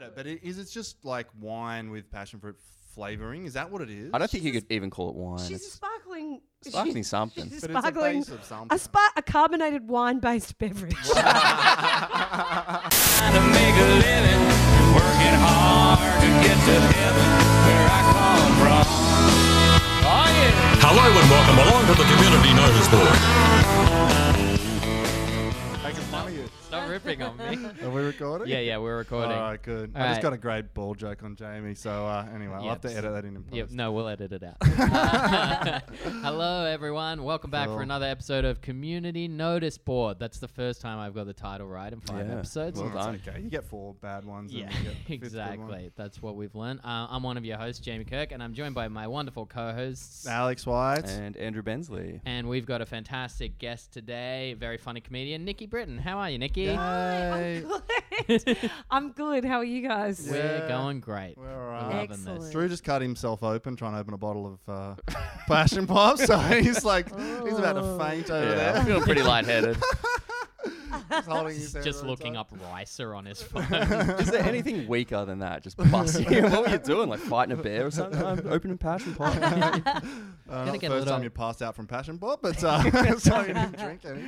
addo, but it's just like wine with passion fruit flavouring. Is that what it is? I don't think you could even call it wine. She's sparkling something. She's sparkling, it's a base of something. A carbonated wine-based beverage. Trying to make a living, working hard to get to heaven where I come from. Oh, yeah. Hello and welcome along to the community notice board. I can find you. Stop ripping on me. Are we recording? Yeah, we're recording. All right, good. All right. I just got a great ball joke on Jamie, so anyway, I'll have to edit that in post. Yep, no, we'll edit it out. Hello, everyone. Welcome back for another episode of Community Notice Board. That's the first time I've got the title right in 5 episodes. Well done. Okay. You get 4 bad ones. Yeah, and you get exactly. That's what we've learned. I'm one of your hosts, Jamie Kirk, and I'm joined by my wonderful co-hosts, Alex White and Andrew Bensley. And we've got a fantastic guest today, very funny comedian, Nikki Britton. How are you, Nikki? Hi, I'm good. I'm good. How are you guys? Yeah. We're going great. We're all right. Excellent. This. Drew just cut himself open trying to open a bottle of passion pop, so he's like, he's about to faint over there. I'm feeling pretty lightheaded. Just looking up Ricer on his phone. Is there anything weaker than that? Just busting. What were you doing? Like fighting a bear or something? Opening passion pop. Not the first time you passed out from passion pop, but so you didn't drink any.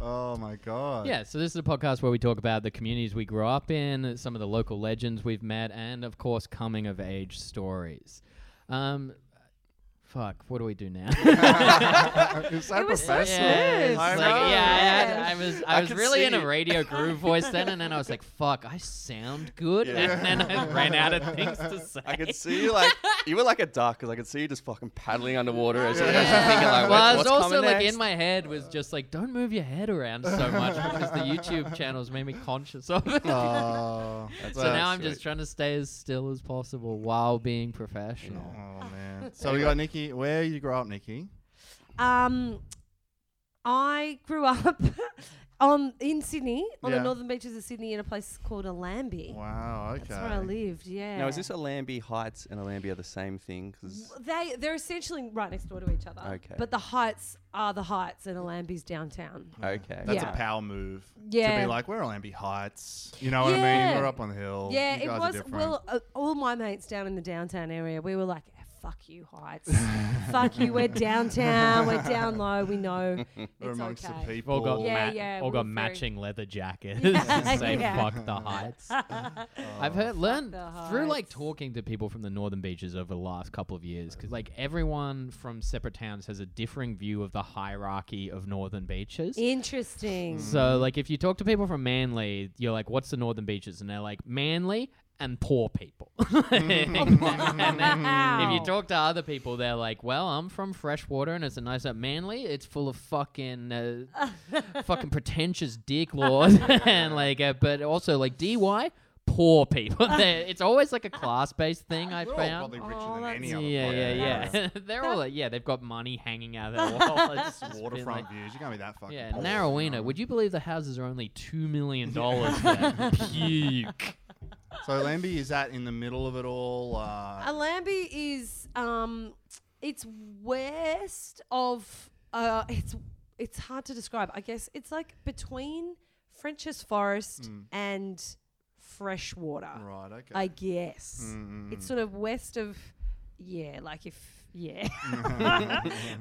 Oh my god. Yeah. So this is a podcast where we talk about the communities we grew up in, some of the local legends we've met, and of course, coming of age stories. Fuck, what do we do now? it was so smooth. I was really in a radio groove voice then, and then I was like, fuck, I sound good. Yeah. And then I ran out of things to say. I could see you like, you were like a duck, because I could see you just fucking paddling underwater. As you thinking like, well, I was also like next? In my head was just like, don't move your head around so much, because the YouTube channels made me conscious of it. Oh, so now I'm just trying to stay as still as possible while being professional. Yeah. Oh, man. So we got Nikki. Where you grew up, Nikki? I grew up in Sydney, on the northern beaches of Sydney, in a place called Allambie. Wow, okay. That's where I lived, yeah. Now, is this Allambie Heights and Allambie are the same thing? Cause they're essentially right next door to each other. Okay. But the Heights are the Heights and Allambie's downtown. Okay. That's a power move. Yeah. To be like, we're Allambie Heights. You know what I mean? We're up on the hill. Yeah, you guys are different. Well, all my mates down in the downtown area, we were like, fuck you, Heights. Fuck you, we're downtown. We're down low. We know we're amongst the people. All got, all got matching leather jackets. Say fuck the Heights. I've learned through like talking to people from the northern beaches over the last couple of years, because like everyone from separate towns has a differing view of the hierarchy of northern beaches. Interesting. So like if you talk to people from Manly, you're like, what's the northern beaches? And they're like, Manly and poor people. And then if you talk to other people, they're like, well, I'm from Freshwater and it's a nice up Manly. It's full of fucking fucking pretentious dick lords. And like, but also like D.Y., poor people. It's always like a class-based thing. I found. They're all probably richer than any other. Yeah. They're all like, they've got money hanging out of their wallets. Waterfront like, views. You can't be that fucking. Yeah, Narrowena. Would you believe the houses are only $2 million? Puke. So Allambie, is that in the middle of it all? Allambie is it's west of it's hard to describe. I guess it's like between French's Forest and Freshwater. Right, okay. I guess. It's sort of west of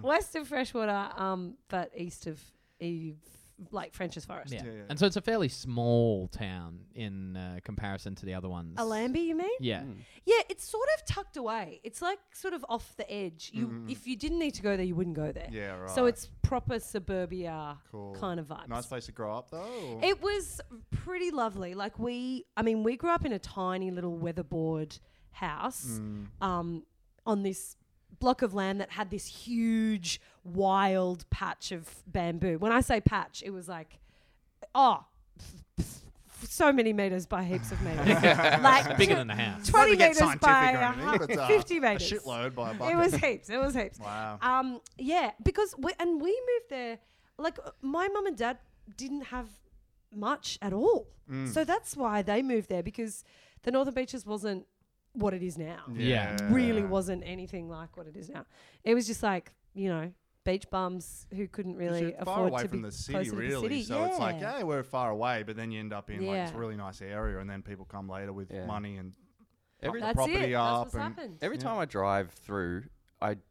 west of Freshwater, but east of like French's Forest. Yeah. And so it's a fairly small town in comparison to the other ones. Allambie, you mean? Yeah. Yeah, it's sort of tucked away. It's like sort of off the edge. If you didn't need to go there, you wouldn't go there. Yeah, right. So it's proper suburbia kind of vibes. Nice place to grow up, though? It was pretty lovely. Like we grew up in a tiny little weatherboard house on this block of land that had this huge wild patch of bamboo. When I say patch, it was like, so many meters by heaps of meters. Like bigger than the house. 20 meters by 50 meters. A shitload by a bucket. It was heaps. Wow. Yeah, because we moved there. Like my mum and dad didn't have much at all. So that's why they moved there, because the Northern Beaches wasn't what it is now. Yeah. It really wasn't anything like what it is now. It was just like, you know, beach bums who couldn't really afford far away to from be the city, really. The city. So it's like, yeah, we're far away, but then you end up in like this really nice area, and then people come later with money and property up. Every time I drive through,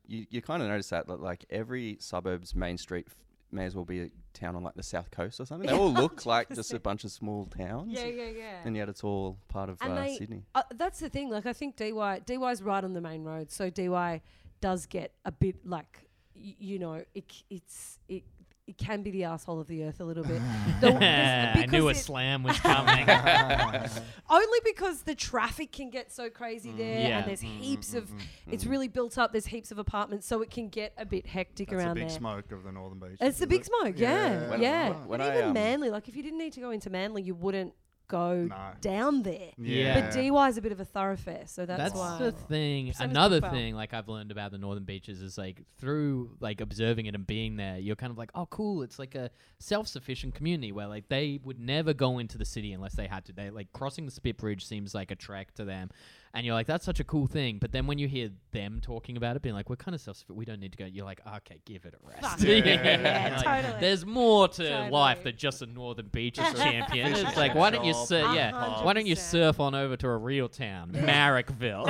you kind of notice that like every suburb's main street may as well be a town on like the south coast or something. They all look like just a bunch of small towns. Yeah. And yet it's all part of Sydney. That's the thing. Like I think D.Y.'s right on the main road, so D.Y. does get a bit like it can be the asshole of the earth a little bit. I knew a slam was coming. Only because the traffic can get so crazy there, and there's heaps of... It's really built up. There's heaps of apartments, so it can get a bit hectic around there. It's the big smoke of the Northern Beaches. It's the big smoke, yeah. When even Manly, like if you didn't need to go into Manly, you wouldn't go down there. Yeah. But DY is a bit of a thoroughfare, so that's why. That's the thing. Another thing, like I've learned about the Northern Beaches is like through like observing it and being there, you're kind of like, oh, cool. It's like a self-sufficient community where like they would never go into the city unless they had to. They like crossing the Spit Bridge seems like a trek to them. And you're like, that's such a cool thing. But then when you hear them talking about it, being like, we're kind of self-sufficient, we don't need to go. You're like, okay, give it a rest. Totally. There's more to life than just a Northern Beaches champion. It's like, why don't you why don't you surf on over to a real town, Marrickville,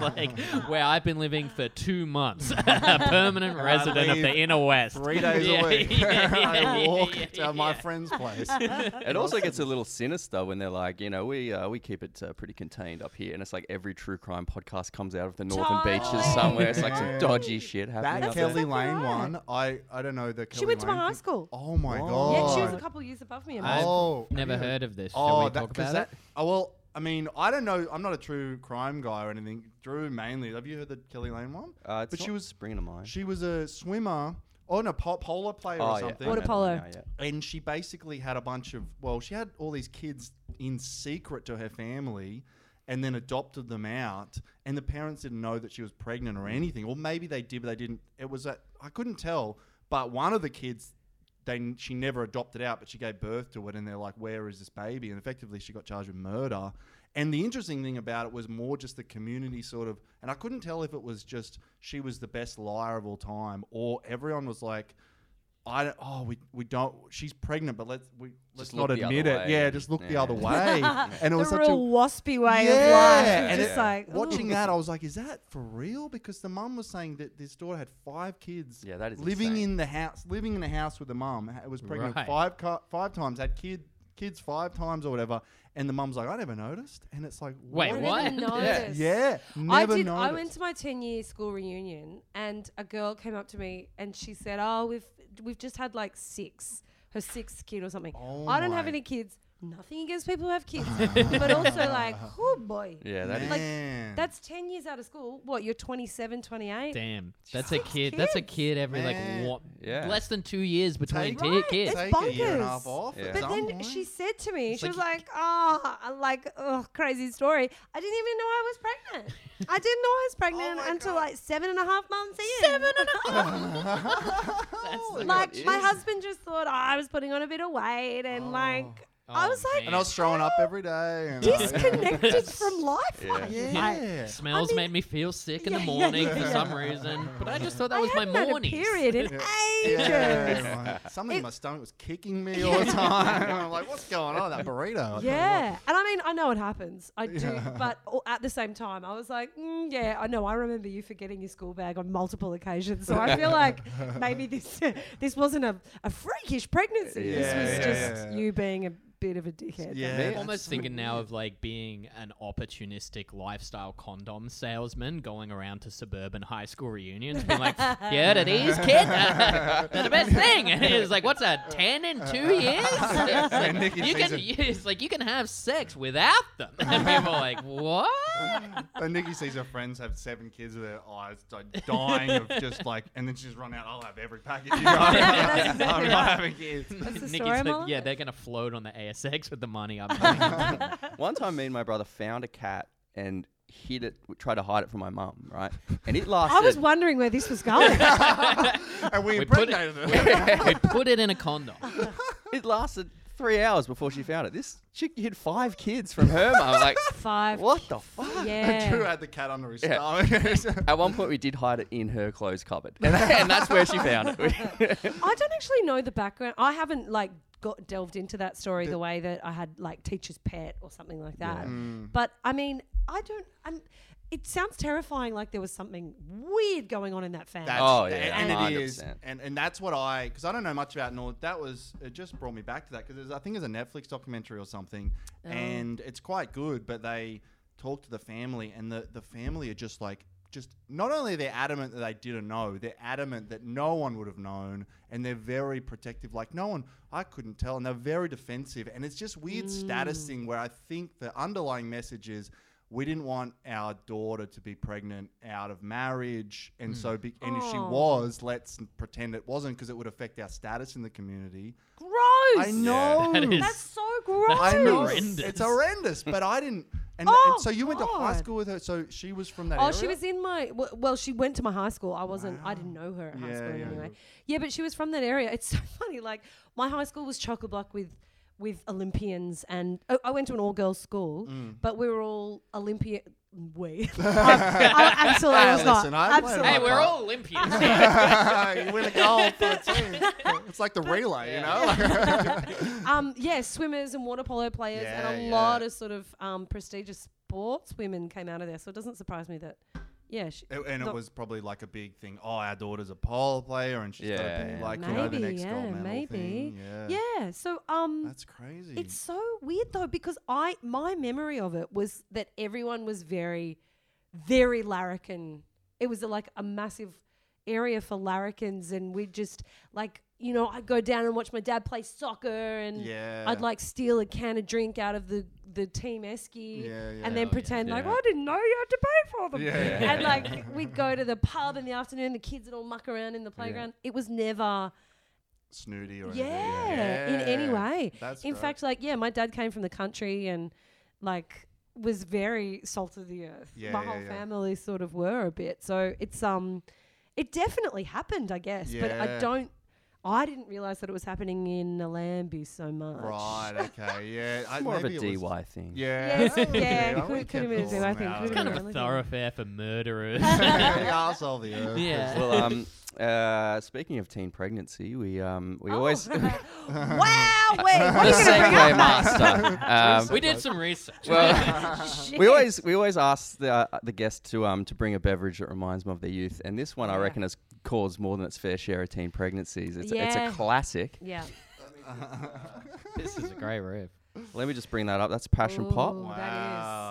like where I've been living for 2 months, a permanent resident of the Inner West. 3 days a week, I walk to my friend's place. It also gets a little sinister when they're like, we keep it pretty contained up here, and it's like every true crime podcast comes out of the Northern Beaches somewhere. It's like some dodgy shit happening. That Kelly Lane one, I don't know. She went to my high school. Oh my God. Yeah, she was a couple years above me. I've never heard of this. Oh, Shall we talk about it? Oh, well, I mean, I don't know. I'm not a true crime guy or anything. Drew mainly. Have you heard the Kelly Lane one? But she was bringing to mind. She was a swimmer. Oh, no, polo player or something. Water polo. And she basically had a bunch of... Well, she had all these kids in secret to her family... and then adopted them out, and the parents didn't know that she was pregnant or anything. Or maybe they did, but they didn't. It was I couldn't tell. But one of the kids, she never adopted out, but she gave birth to it, and they're like, where is this baby? And effectively, she got charged with murder. And the interesting thing about it was more just the community sort of... And I couldn't tell if it was just she was the best liar of all time, or everyone was like... we don't. She's pregnant, but let's not admit it. Yeah, just look the other way. And it was such a waspy way of life. And it's like watching that, I was like, is that for real? Because the mum was saying that this daughter had 5 kids. Yeah, that is living in the house. Living in a house with the mum. It was pregnant 5 times. Had kids 5 times or whatever. And the mum's like, I never noticed. And it's like, what? I went to my 10-year school reunion, and a girl came up to me and she said, oh, we've just had like 6, her 6th kid or something. Oh, I don't have any kids. Nothing against people who have kids, but also like, oh boy. Yeah, that's 10 years out of school. What, you're 27, 28? Damn. That's a kid. Kids. That's a kid every less than 2 years between kids. It's bonkers. A year and a half off. Yeah. But then she said to me, she was like, crazy story. I didn't even know I was pregnant. I didn't know I was pregnant until like 7.5 months in. 7.5 Like my husband just thought I was putting on a bit of weight and I was like... And I was throwing up every day. And disconnected from life. Smells made me feel sick in the morning for some reason. But I just thought that was my morning. I hadn't had a period in ages. Something in my stomach was kicking me all the time. I'm like, what's going on? That burrito. And I mean, I know it happens. I do. But at the same time, I was like, I know. I remember you forgetting your school bag on multiple occasions. So I feel like maybe this wasn't a freakish pregnancy. This was just you being a... bit of a dickhead. Yeah, I'm almost thinking now of like being an opportunistic lifestyle condom salesman going around to suburban high school reunions being like, yeah, to these kids, they're the best thing. And it's like, what's that, 10 in 2 years? It's like, you can have sex without them. And people are like, what? And Nikki sees her friends have 7 kids with their eyes dying of just like, and then she's run out, I'll have every package. You know? I'm not having kids. Nikki's like, they're going to float on the air. Sex with the money I'm making. One time me and my brother found a cat and hid it, tried to hide it from my mum, right? And it lasted... I was wondering where this was going. And we impregnated it. We put it in a condom. It lasted 3 hours before she found it. This chick hid 5 kids from her mum. Like, 5? What the fuck? Yeah. Drew had the cat under his stomach. At one point, we did hide it in her clothes cupboard. And that's where she found it. I don't actually know the background. I haven't, like, delved into that story the way that I had, like, teacher's pet or something like that. Yeah. Mm. But, I mean, I don't... It sounds terrifying, like there was something weird going on in that family. And it is. And that's what because I don't know much about North. It just brought me back to that because I think there's a Netflix documentary or something and it's quite good, but they talk to the family and the family are just like, not only they're adamant that they didn't know, they're adamant that no one would have known, and they're very protective. Like, no one, I couldn't tell, and they're very defensive. And it's just weird status thing where I think the underlying message is, we didn't want our daughter to be pregnant out of marriage. And and if she was, let's pretend it wasn't, because it would affect our status in the community. Gross. I know. Yeah, that's so gross. That's horrendous. It's horrendous, but I didn't. And so you went to high school with her. So she was from that area? She was in my... Well, she went to my high school. I wasn't... Wow. I didn't know her at high school anyway. Yeah, but she was from that area. It's so funny. Like, my high school was chock-a-block with Olympians, and I went to an all-girls school, but we were all Olympian. I absolutely was not. We're all Olympians. You win a gold for a team. It's like the relay, you know. Swimmers and water polo players, and a lot of sort of prestigious sports women came out of there. So it doesn't surprise me that. Yeah, it was probably like a big thing. Oh, our daughter's a pole player, and she's got to be like the next gold medal thing. Yeah. So that's crazy. It's so weird though, because my memory of it was that everyone was very, very larrikin. It was like a massive area for larrikins, and we just like. You know, I'd go down and watch my dad play soccer, and I'd like steal a can of drink out of the team esky and then pretend like, I didn't know you had to pay for them. And like we'd go to the pub in the afternoon, the kids would all muck around in the playground. It was never... snooty or anything. In any way. In fact, like, my dad came from the country and like was very salt of the earth. My whole family sort of were a bit. So it's it definitely happened, I guess, but I didn't realise that it was happening in Allambie so much. Right, okay, yeah. It's more of a D.Y. thing. Yeah. Could have been a D.Y. thing. It's kind of a thoroughfare for murderers. Arsehole the earth. Yeah. Well, speaking of teen pregnancy, we always... wow, wait, what are you going to bring up, master? We did some research. Well, we always ask the guests to bring a beverage that reminds them of their youth, and this one I reckon has caused more than its fair share of teen pregnancies. It's a classic. Yeah. This is a great riff. Let me just bring that up. That's Passion Pop. Wow.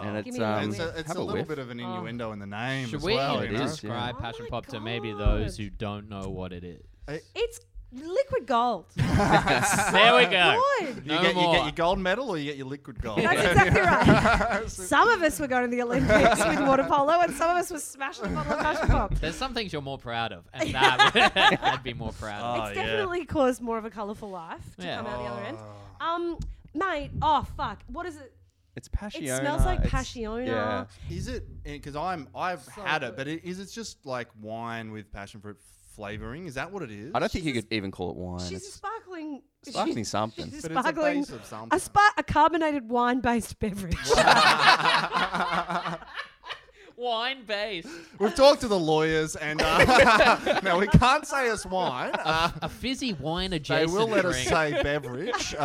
That is. And it's a little bit of an innuendo in the name. Should as well, we describe Passion Pop to maybe those who don't know what it is? It's liquid gold. There we go. You get your gold medal or you get your liquid gold. That's exactly right. Some of us were going to the Olympics with water polo, and some of us were smashing a bottle of Passion Pop. There's some things you're more proud of, and that I'd be more proud of. It's definitely caused more of a colourful life to come out the other end. Mate, fuck. What is it? It's passiona. It smells like passiona. Yeah. Is it? Because I've so had good. It, but it's just like wine with passion fruit flavouring. Is that what it is? I don't think you could even call it wine. She's sparkling something. She's sparkling. It's a base of something. A carbonated wine-based beverage. Wine-based. We've talked to the lawyers, and now we can't say it's wine. A fizzy wine adjacent They will let drink. Us say beverage.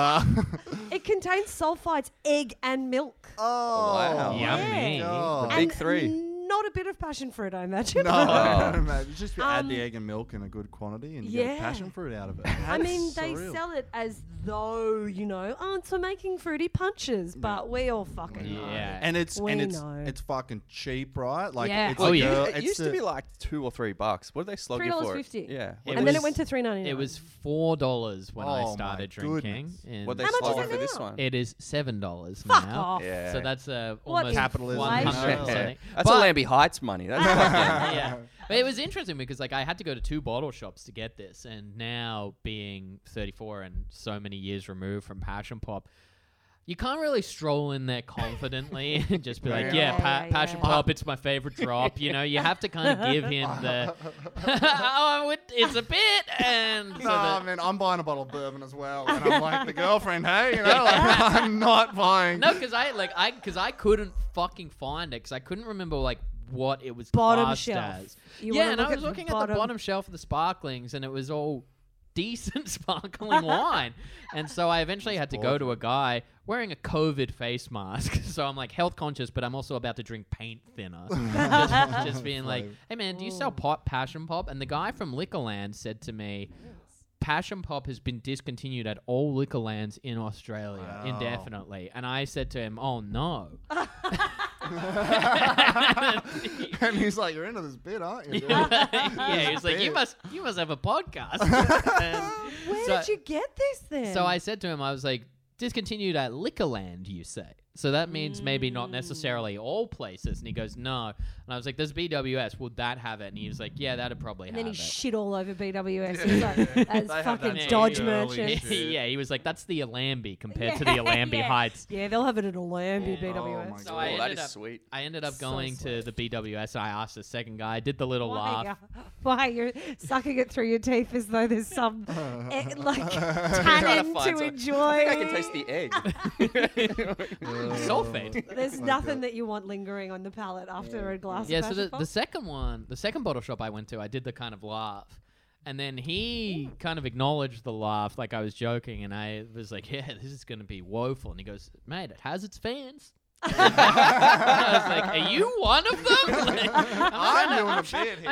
It contains sulfites, egg, and milk. Oh, wow. Yummy. Yeah. The big three. Not a bit of passion fruit, I imagine. No, I don't imagine. Just add the egg and milk in a good quantity and you get passion fruit out of it. That's they sell it as though, you know, so making fruity punches, but we all fucking know. And it's fucking cheap, right? Like, it's it used to be like $2 or $3. What did they slog you for? $3.50. Yeah. And then it went to $3.99. It was $4 when I started drinking. What they slog you for this one? It is $7 now. Fuck off. Yeah. So that's almost capitalism. 100%. That's Allambie Heights money. That's But it was interesting because like I had to go to 2 bottle shops to get this, and now being 34 and so many years removed from Passion Pop, You can't really stroll in there confidently and just be like, passion pop, it's my favorite drop. You know, you have to kind of give him the, it's a bit. And I'm buying a bottle of bourbon as well. And I'm like the girlfriend, hey, you know, like, I'm not buying. No, because I couldn't fucking find it because I couldn't remember like what it was bottom classed shelf. As. And I was looking at the bottom shelf of the sparklings and it was all decent sparkling wine. And so I eventually had to go to a guy wearing a COVID face mask. So I'm like health conscious, but I'm also about to drink paint thinner. just being like, hey man, do you sell passion pop? And the guy from Liquorland said to me, passion pop has been discontinued at all Liquorlands in Australia indefinitely. And I said to him, oh no. And he's like, you're into this bit, aren't you? He's like, you must have a podcast. Where did you get this then? So I said to him, I was like, discontinued at Liquorland, you say? So that means maybe not necessarily all places. And he goes, no. And I was like, there's BWS. Would that have it? And he was like, yeah, that'd probably have it. And then he shit all over BWS. He's like, that's fucking that Dodge merchants. Yeah, he was like, that's the Allambie compared to the Allambie Heights. Yeah, they'll have it at Allambie BWS. Oh, that is sweet. I ended up going to the BWS. I asked the second guy. I did the little laugh. Why? You're sucking it through your teeth as though there's some tannin to enjoy. I think I can taste the egg. Sulfate. There's nothing that you want lingering on the palate after a glass of passion pop. So the second bottle shop I went to, I did the kind of laugh. And then he kind of acknowledged the laugh like I was joking. And I was like, yeah, this is going to be woeful. And he goes, mate, it has its fans. I was like, are you one of them? Like, I'm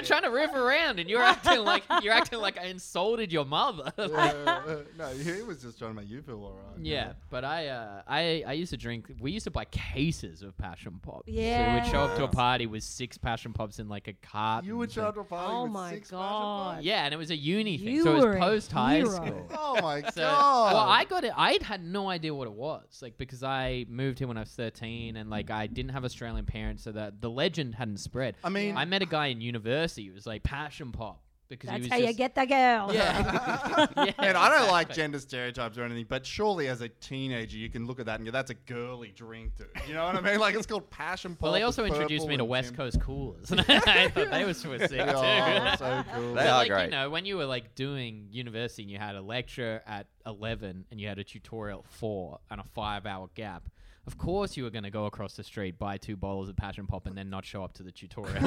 trying to riff around, and you're acting like I insulted your mother. No, he was just trying to make you feel alright. Yeah, but I used to drink. We used to buy cases of passion pop. Yeah, so we'd show up to a party with 6 passion pops in like a cart. You would show up to a party with 6 passion pops. Yeah, and it was a uni thing, so it was post high school. Oh my god! Well, I got it. I had no idea what it was, like, because I moved here when I was 13. And like I didn't have Australian parents, so that the legend hadn't spread. I mean, I met a guy in university who was like passion pop because that's how you get the girl. Yeah. And I don't like gender stereotypes or anything, but surely as a teenager you can look at that and go, that's a girly drink, dude. You know what I mean? Like, it's called passion pop. Well, they also introduced me to West Coast coolers. And I thought they were sick too. Oh, so cool. They are like, great. You know, when you were like doing university and you had a lecture at 11 and you had a tutorial at 4 and a 5-hour gap. Of course you were going to go across the street, buy 2 bottles of passion pop, and then not show up to the tutorial.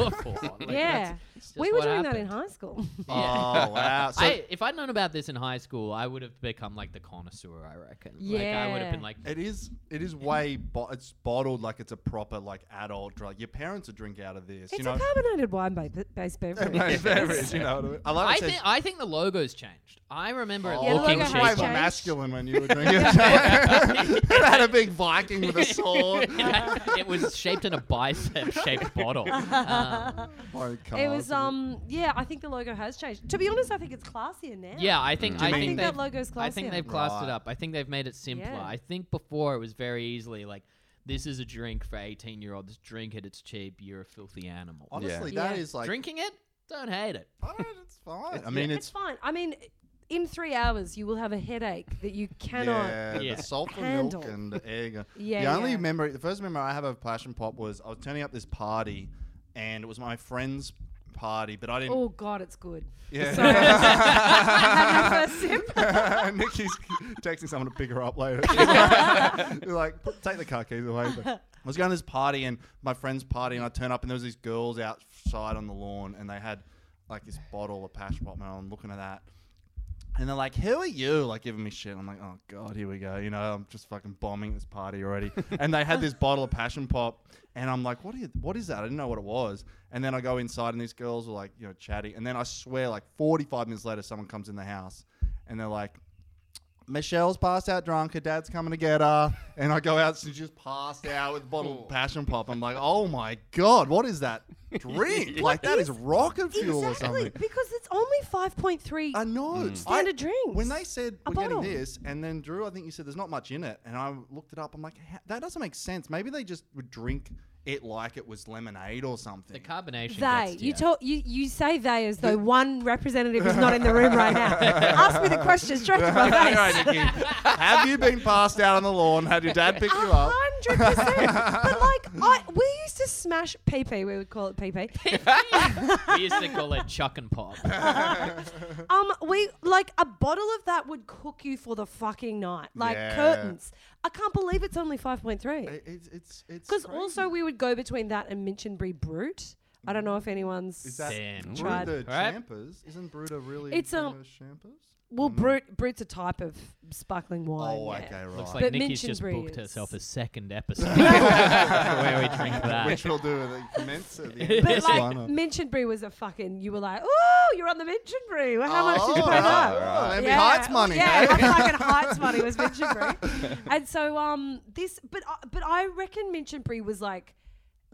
We were doing that in high school. Oh, wow. So if I'd known about this in high school, I would have become like the connoisseur, I reckon. Yeah. Like, I would have been like... It is way... it's bottled like it's a proper like adult drug. Your parents would drink out of this. It's a carbonated wine-based beverage. You know what I mean? I think the logo's changed. I remember it looking cheap. It was way masculine when you were drinking it. It had a big Viking with a sword. It was shaped in a bicep-shaped bottle. It was, I think the logo has changed. To be honest, I think it's classier now. Yeah, I think that logo's classier. I think they've classed it up. I think they've made it simpler. Yeah. I think before it was very easily like, this is a drink for 18-year-olds. Drink it. It's cheap. You're a filthy animal. Honestly, that is like... Drinking it? Don't hate it. It's fine. I mean, it's fine. I mean, in 3 hours, you will have a headache that you cannot handle. Yeah, the salt and milk and the egg. The first memory I have of passion pop was I was turning up this party, and it was my friend's party, but I didn't. Oh God, it's good. Yeah. Sorry. I had my first sip. Nikki's texting someone to pick her up later. Like, take the car keys away. But I was going to this party and my friend's party, and I turn up and there was these girls outside on the lawn, and they had like this bottle of passion pop, and I'm looking at that, and they're like, "Who are you?" Like giving me shit. I'm like, "Oh God, here we go." You know, I'm just fucking bombing this party already. And they had this bottle of passion pop, and I'm like, what is that? I didn't know what it was. And then I go inside, and these girls were like, you know, chatting. And then I swear, like 45 minutes later, someone comes in the house, and they're like, Michelle's passed out drunk, her dad's coming to get her. And I go out, she's just passed out with a bottle of passion pop. I'm like, oh my God, what is that drink. Yeah. Like, that is rocket fuel or something. Because it's only 5.3 standard drinks. When they said, we're getting this, and then Drew, I think you said, there's not much in it. And I looked it up. I'm like, that doesn't make sense. Maybe they just would drink it like it was lemonade or something. The carbonation. You say they as though one representative is not in the room right now. Ask me the question straight to my face. Right, Nikki. Have you been passed out on the lawn? Had your dad pick you up? 100%. But we used to smash pee-pee. We would call it pee-pee. We used to call it chuck and pop. We a bottle of that would cook you for the fucking night. Curtains. I can't believe it's only 5.3. It's because also we would go between that and Minchinbury Brute. I don't know if anyone's tried. Brute champers. Isn't Brute really famous champers? Well, Brute's a type of sparkling wine. Oh, okay, right. Looks like Nikki's just booked herself a second episode where we drink that. Which we'll do at the commencement. But Minchinbury was a fucking... You were like, ooh, you're on the Minchinbury. Well, how much did you pay that? Right. It'd be Heights money. Yeah, fucking Heights money was Minchinbury. And so but I reckon Minchinbury was like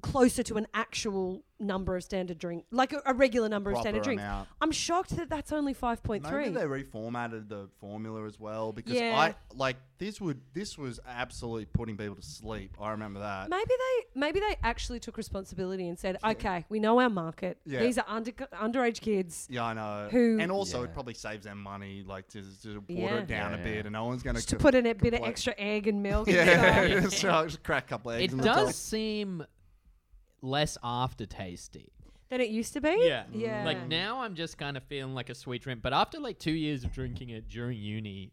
closer to an actual number of standard drinks, like a regular number of standard drinks. I'm shocked that that's only 5.3. Maybe they reformatted the formula as well because this was absolutely putting people to sleep. I remember that. Maybe they actually took responsibility and said, okay, we know our market. Yeah. These are underage kids. Yeah, I know. It probably saves them money, like to water it down a bit, and no one's going to put in a bit of extra egg and milk. And just crack a couple of eggs. It does seem less aftertasty than it used to be. Yeah. Like now I'm just kind of feeling like a sweet dream. But after 2 years of drinking it during uni,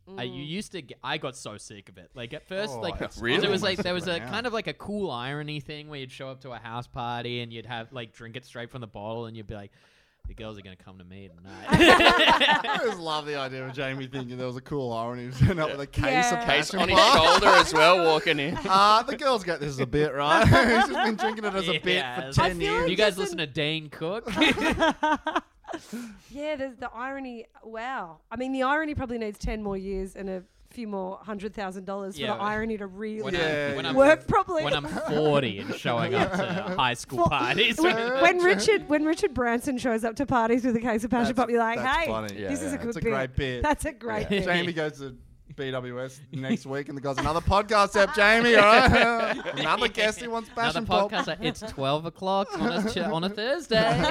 I got so sick of it. Like at first, really? It was like there was a kind of like a cool irony thing where you'd show up to a house party and you'd have drink it straight from the bottle and you'd be like, the girls are going to come to me tonight. I just love the idea of Jamie thinking there was a cool irony to turn up with a case on his shoulder as well, walking in. The girls got this as a bit, right? He's just been drinking it as a bit for 10 years. Like you guys listen to Dane Cook? There's the irony. Wow. I mean, the irony probably needs 10 more years and a few more $100,000 for the irony to really work properly. When I'm 40 and showing up to high school parties. When Richard Branson shows up to parties with a case of passion pop, you're like, hey, this is a good bit. That's a great bit. Jamie goes to BWS next week and the guys, another podcast up, Jamie, all right? Another guest who wants passion pop. It's 12 o'clock on a Thursday.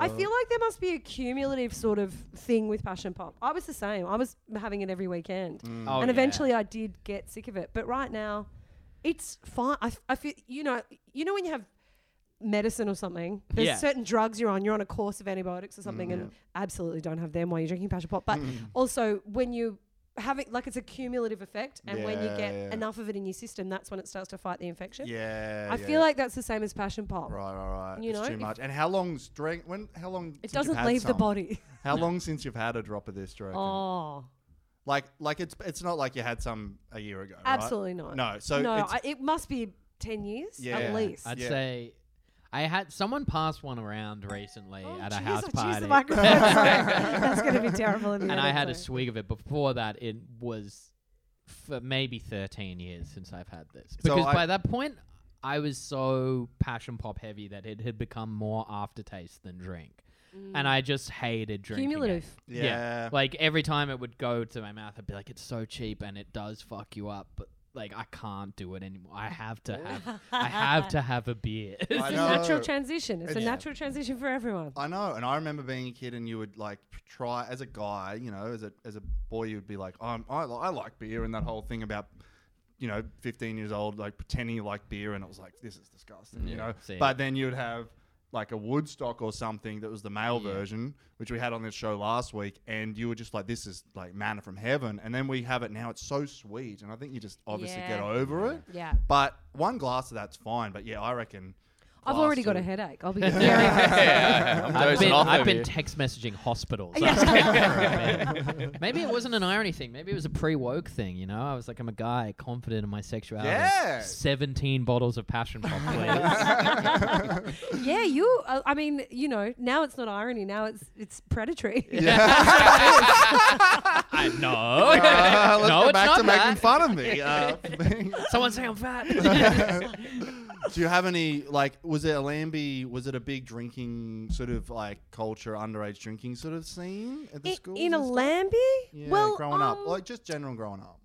I feel like there must be a cumulative sort of thing with passion pop. I was the same. I was having it every weekend. And eventually I did get sick of it. But right now, it's fine. I feel, you know when you have medicine or something, there's certain drugs you're on a course of antibiotics or something and absolutely don't have them while you're drinking passion pop. But also when you have it, it's a cumulative effect, and when you get enough of it in your system, that's when it starts to fight the infection. Yeah, I feel like that's the same as passion pop. Right. It's too much. And how long's drink? How long? It doesn't leave the body. How long since you've had a drop of this? Do you reckon? Oh, it's not like you had some a year ago. Absolutely right? not. No, so it must be 10 years at least. I'd say. I had someone pass one around recently at a house party. That's going to be terrible. And I had a swig of it. Before that, it was for maybe 13 years since I've had this. Because by that point, I was so passion pop heavy that it had become more aftertaste than drink. And I just hated drinking. Cumulative. Yeah. Like every time it would go to my mouth, I'd be like, it's so cheap and it does fuck you up. But I can't do it anymore. I have to have a beer. It's a natural transition. It's a natural transition for everyone. I know. And I remember being a kid and you would try as a guy, as a boy, you'd be like, I like beer, and that whole thing about, 15 years old, pretending you like beer, and it was like, this is disgusting, Same. But then you'd have a Woodstock or something that was the male version, which we had on this show last week, and you were just like, this is manna from heaven. And then we have it now. It's so sweet. And I think you just obviously get over it. Yeah. But one glass of that's fine. But I reckon... I've already got a headache. I'll be very I've been text messaging hospitals. Maybe it wasn't an irony thing. Maybe it was a pre-woke thing, I was like, I'm a guy confident in my sexuality. Yeah. 17 bottles of passion pop, please. Now it's not irony. Now it's predatory. Yeah. I know. Let's go back to making fun of me. Someone say I'm fat. Do you have any, like, was it Allambie, was it a big drinking sort of, like, culture, underage drinking sort of scene at the school? In Allambie? Yeah, well, growing up. Like, just general growing up.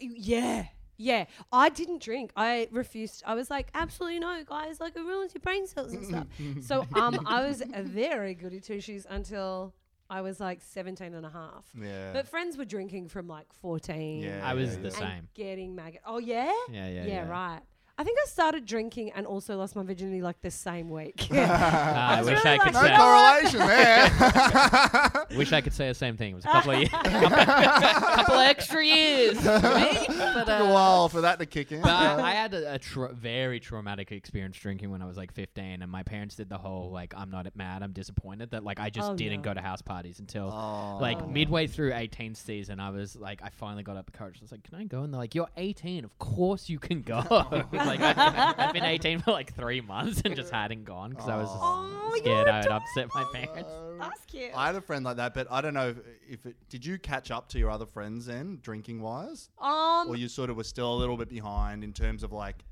Yeah. Yeah, I didn't drink. I refused. I was like, absolutely no, guys. Like, it ruins your brain cells and stuff. So I was very goody two-shoes until I was like 17 and a half. Yeah. But friends were drinking from like 14. Yeah, I was the same. Getting maggot. Oh, yeah? Yeah, right. I think I started drinking and also lost my virginity like the same week. I wish really I could say. No correlation there. Wish I could say the same thing. It was a couple of years. Couple of extra years for me. But, took a while for that to kick in. But I had a very traumatic experience drinking when I was like 15, and my parents did the whole like, I'm not mad, I'm disappointed that like I just didn't go to house parties until midway through 18th season. I was like, I finally got up the courage. I was like, can I go? And they're like, you're 18. Of course you can go. Like I've been 18 for like 3 months and just hadn't gone because I was just scared I would upset my parents. That's cute. I had a friend like that, but I don't know if it, did you catch up to your other friends then, drinking wise? Or you sort of were still a little bit behind in terms of like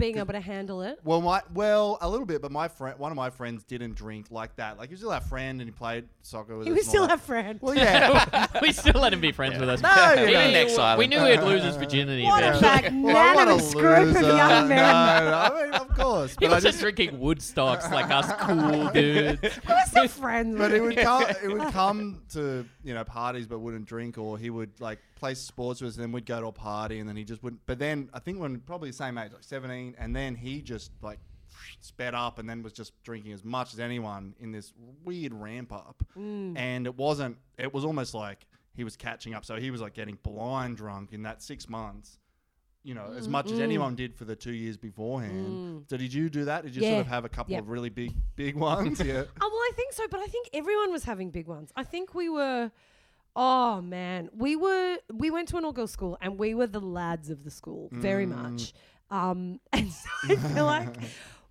being able to handle it? Well, a little bit, but one of my friends didn't drink like that. Like, he was still our friend and he played soccer with us. He was still our friend. Well, yeah. We still let him be friends with us. No, we knew he'd lose his virginity. What a magnanimous group of young men. I mean, of course. He was just drinking Woodstocks like us cool dudes. We were still friends. But he would come to, you know, parties but wouldn't drink, or he would, like, play sports with us and then we'd go to a party and then he just wouldn't. But then I think when probably the same age, like 17, and then he just like sped up and then was just drinking as much as anyone in this weird ramp up. And it was almost like he was catching up. So he was like getting blind drunk in that 6 months, you know, as much as anyone did for the 2 years beforehand. So did you do that? Did you sort of have a couple of really big ones? Yeah. Oh, well, I think so, but I think everyone was having big ones. I think we were... Oh, man. We went to an all-girls school and we were the lads of the school, very much. And so I feel like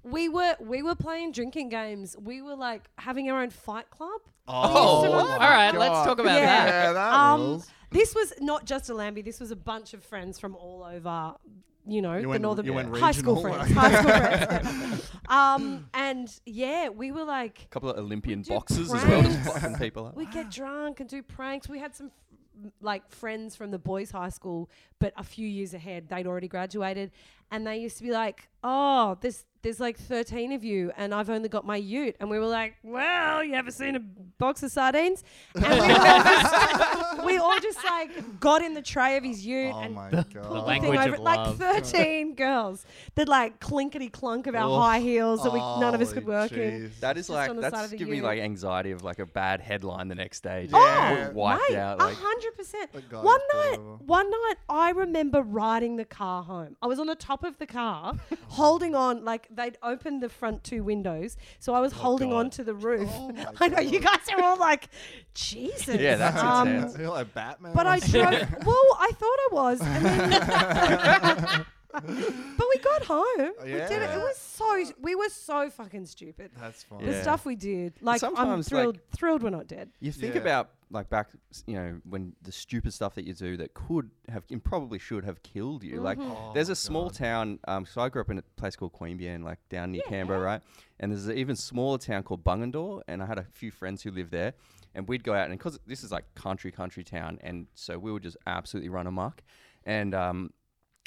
we were playing drinking games. We were, like, having our own fight club. Oh, all right. God. Let's talk about that. Yeah, that rules. This was not just Allambie. This was a bunch of friends from all over, you know, the northern high school friends. And yeah, we were like a couple of Olympian boxers pranks. As well, just fucking people up. We get drunk and do pranks. We had some like friends from the boys' high school, but a few years ahead, they'd already graduated, and they used to be like, "Oh, there's like 13 of you, and I've only got my ute." And we were like, "Well, you ever seen a box of sardines?" And we all just like got in the tray of his ute and pulled the thing over. Like 13 girls, the like clinkety clunk of our high heels that none of us could work in. That is like that's giving me like anxiety of like a bad headline the next day. Yeah. Wiped out. 100%. One night, I remember riding the car home. I was on the top of the car, holding on, like they'd opened the front two windows, so I was holding on to the roof. I know you guys are all like, Jesus. Yeah, that's intense. You're like Batman. But I drove. Well, I thought I was. And then but we got home. Yeah. We did it. It was we were so fucking stupid. That's fine. The stuff we did. Like, sometimes I'm thrilled we're not dead. You think about like back, you know, when the stupid stuff that you do that could have and probably should have killed you. Like there's a small town. So I grew up in a place called Queanbeyan, like down near Canberra, right? And there's an even smaller town called Bungendore, and I had a few friends who lived there, and we'd go out, and because this is like country town, and so we would just absolutely run amok, and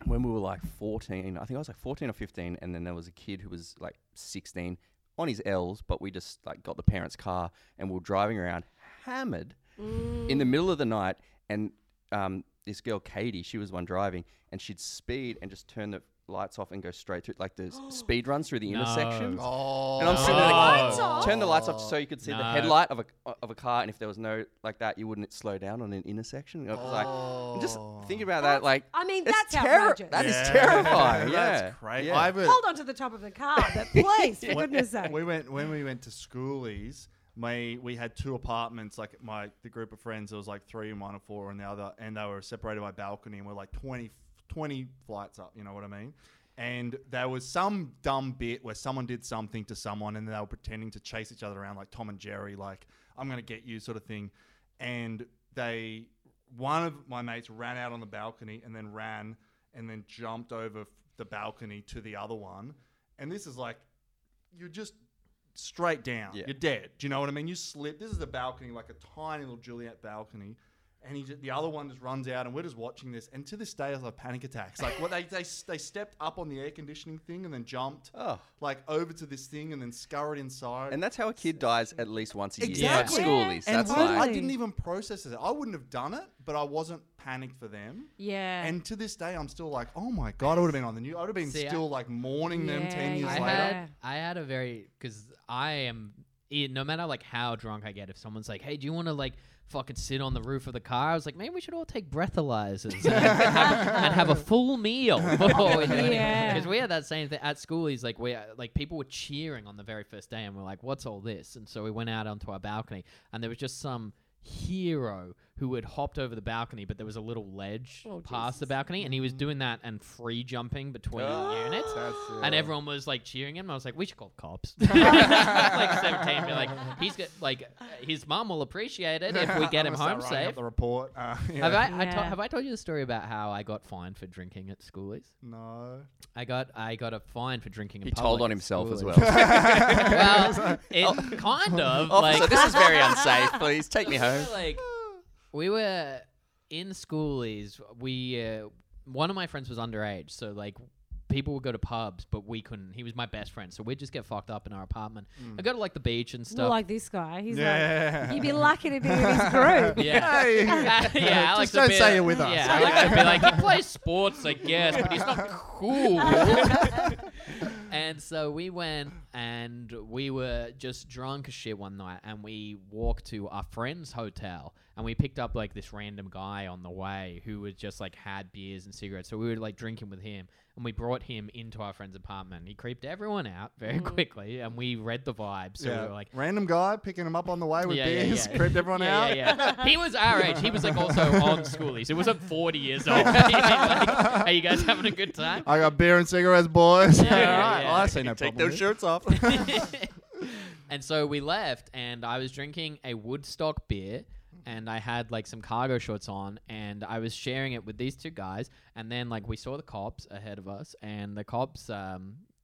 when we were like 14, I think I was like 14 or 15, and then there was a kid who was like 16 on his L's, but we just like got the parents' car and we were driving around hammered in the middle of the night, and this girl, Katie, she was the one driving, and she'd speed and just turn the lights off and go straight through, like the speed runs through the intersections. Oh. And I'm sitting there like, turn the lights off so you could see the headlight of a car, and if there was no like that, you wouldn't slow down on an intersection. And I was like, just thinking about that, like, I mean, that's outrageous. That is terrifying. That's crazy. Yeah. Hold on to the top of the car, but please, for goodness sake. When we went to schoolies, we had two apartments, like the group of friends, there was like three in one or four in the other, and they were separated by a balcony, and we're like 20 flights up, you know what I mean? And there was some dumb bit where someone did something to someone and they were pretending to chase each other around like Tom and Jerry, like, I'm going to get you sort of thing. And one of my mates ran out on the balcony and then jumped over the balcony to the other one. And this is like, you're just straight down. Yeah. You're dead. Do you know what I mean? You slip. This is a balcony, like a tiny little Juliet balcony. And he just, the other one just runs out, and we're just watching this. And to this day, I have panic attacks. Like, what they stepped up on the air conditioning thing and then jumped like over to this thing and then scurried inside. And that's how a kid dies at least once a year. Like schoolies. Yeah. That's why I didn't even process it. I wouldn't have done it, but I wasn't panicked for them. Yeah. And to this day, I'm still like, oh my god, I would have been on the news. I would have been like mourning them 10 years later. I had a very, because I am, no matter like how drunk I get, if someone's like, hey, do you want to like fucking sit on the roof of the car, I was like, maybe we should all take breathalyzers and have a full meal before we do it. Because we had that same thing at school. He's like, people were cheering on the very first day, and we're like, what's all this? And so we went out onto our balcony, and there was just some hero who had hopped over the balcony, but there was a little ledge past the balcony, and he was doing that and free jumping between units, and everyone was like cheering him. I was like, we should call the cops. Like 17, be like, he's got, like, his mum will appreciate it if we get him home safe. The report. Have I told you the story about how I got fined for drinking at schoolies? No. I got a fine for drinking. He told on himself as well. Well, it kind of. Like, so this is very unsafe. Please take me home. Like, we were in schoolies. We one of my friends was underage, so like people would go to pubs, but we couldn't. He was my best friend, so we'd just get fucked up in our apartment. I go to like the beach and stuff. Well, like this guy, he's like, you'd be lucky to be in his group. Yeah, Alex just don't say you're with us. Yeah, Alex would be like, he plays sports, I guess, but he's not cool. And so we went, and we were just drunk as shit one night, and we walked to our friend's hotel, and we picked up like this random guy on the way who was just like had beers and cigarettes. So we were like drinking with him, and we brought him into our friend's apartment. He creeped everyone out very quickly, and we read the vibe. So we were like, random guy picking him up on the way with beers, creeped everyone out. He was our age. He was like also on schoolies. He wasn't 40 years old. Like, are you guys having a good time? I got beer and cigarettes, boys. All right. Yeah. I say no problem. Take those shirts off. And so we left, and I was drinking a Woodstock beer, and I had like some cargo shorts on, and I was sharing it with these two guys, and then like we saw the cops ahead of us, and the cops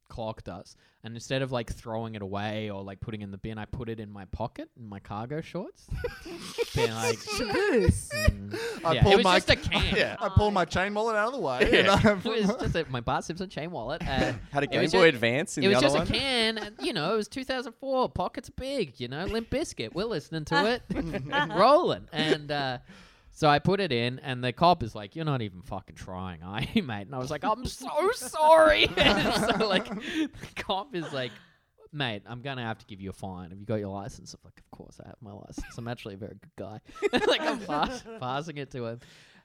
clocked us, and instead of like throwing it away or like putting it in the bin, I put it in my pocket in my cargo shorts. Being like, it was just a can. I pulled my chain wallet out of the way. It was just my Bart Simpson chain wallet. Had a Game Boy Advance in the other one. It was just a can. And, you know, it was 2004. Pockets big. You know, Limp Bizkit. We're listening to it, rolling, and. So I put it in, and the cop is like, "You're not even fucking trying, are you, mate?" And I was like, "I'm so sorry." And so like, the cop is like, "Mate, I'm gonna have to give you a fine. Have you got your license?" I'm like, "Of course I have my license. I'm actually a very good guy." Like, I'm passing it to him,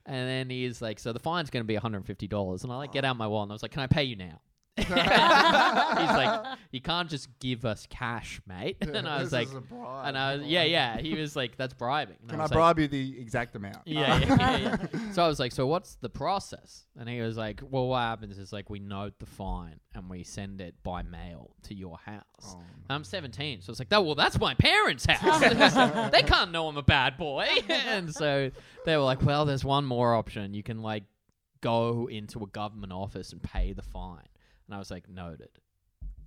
and then he's like, "So the fine's gonna be $150." And I like get out my wallet, and I was like, "Can I pay you now?" He's like, "You can't just give us cash, mate." And I was like, He was like, "That's bribing." And Can I bribe you the exact amount? So I was like, "So what's the process?" And he was like, "Well, what happens is like we note the fine and we send it by mail to your house." I'm 17, so it's like, well, that's my parents' house. They can't know I'm a bad boy. And so they were like, "Well, there's one more option. You can like go into a government office and pay the fine." And I was like, "Noted."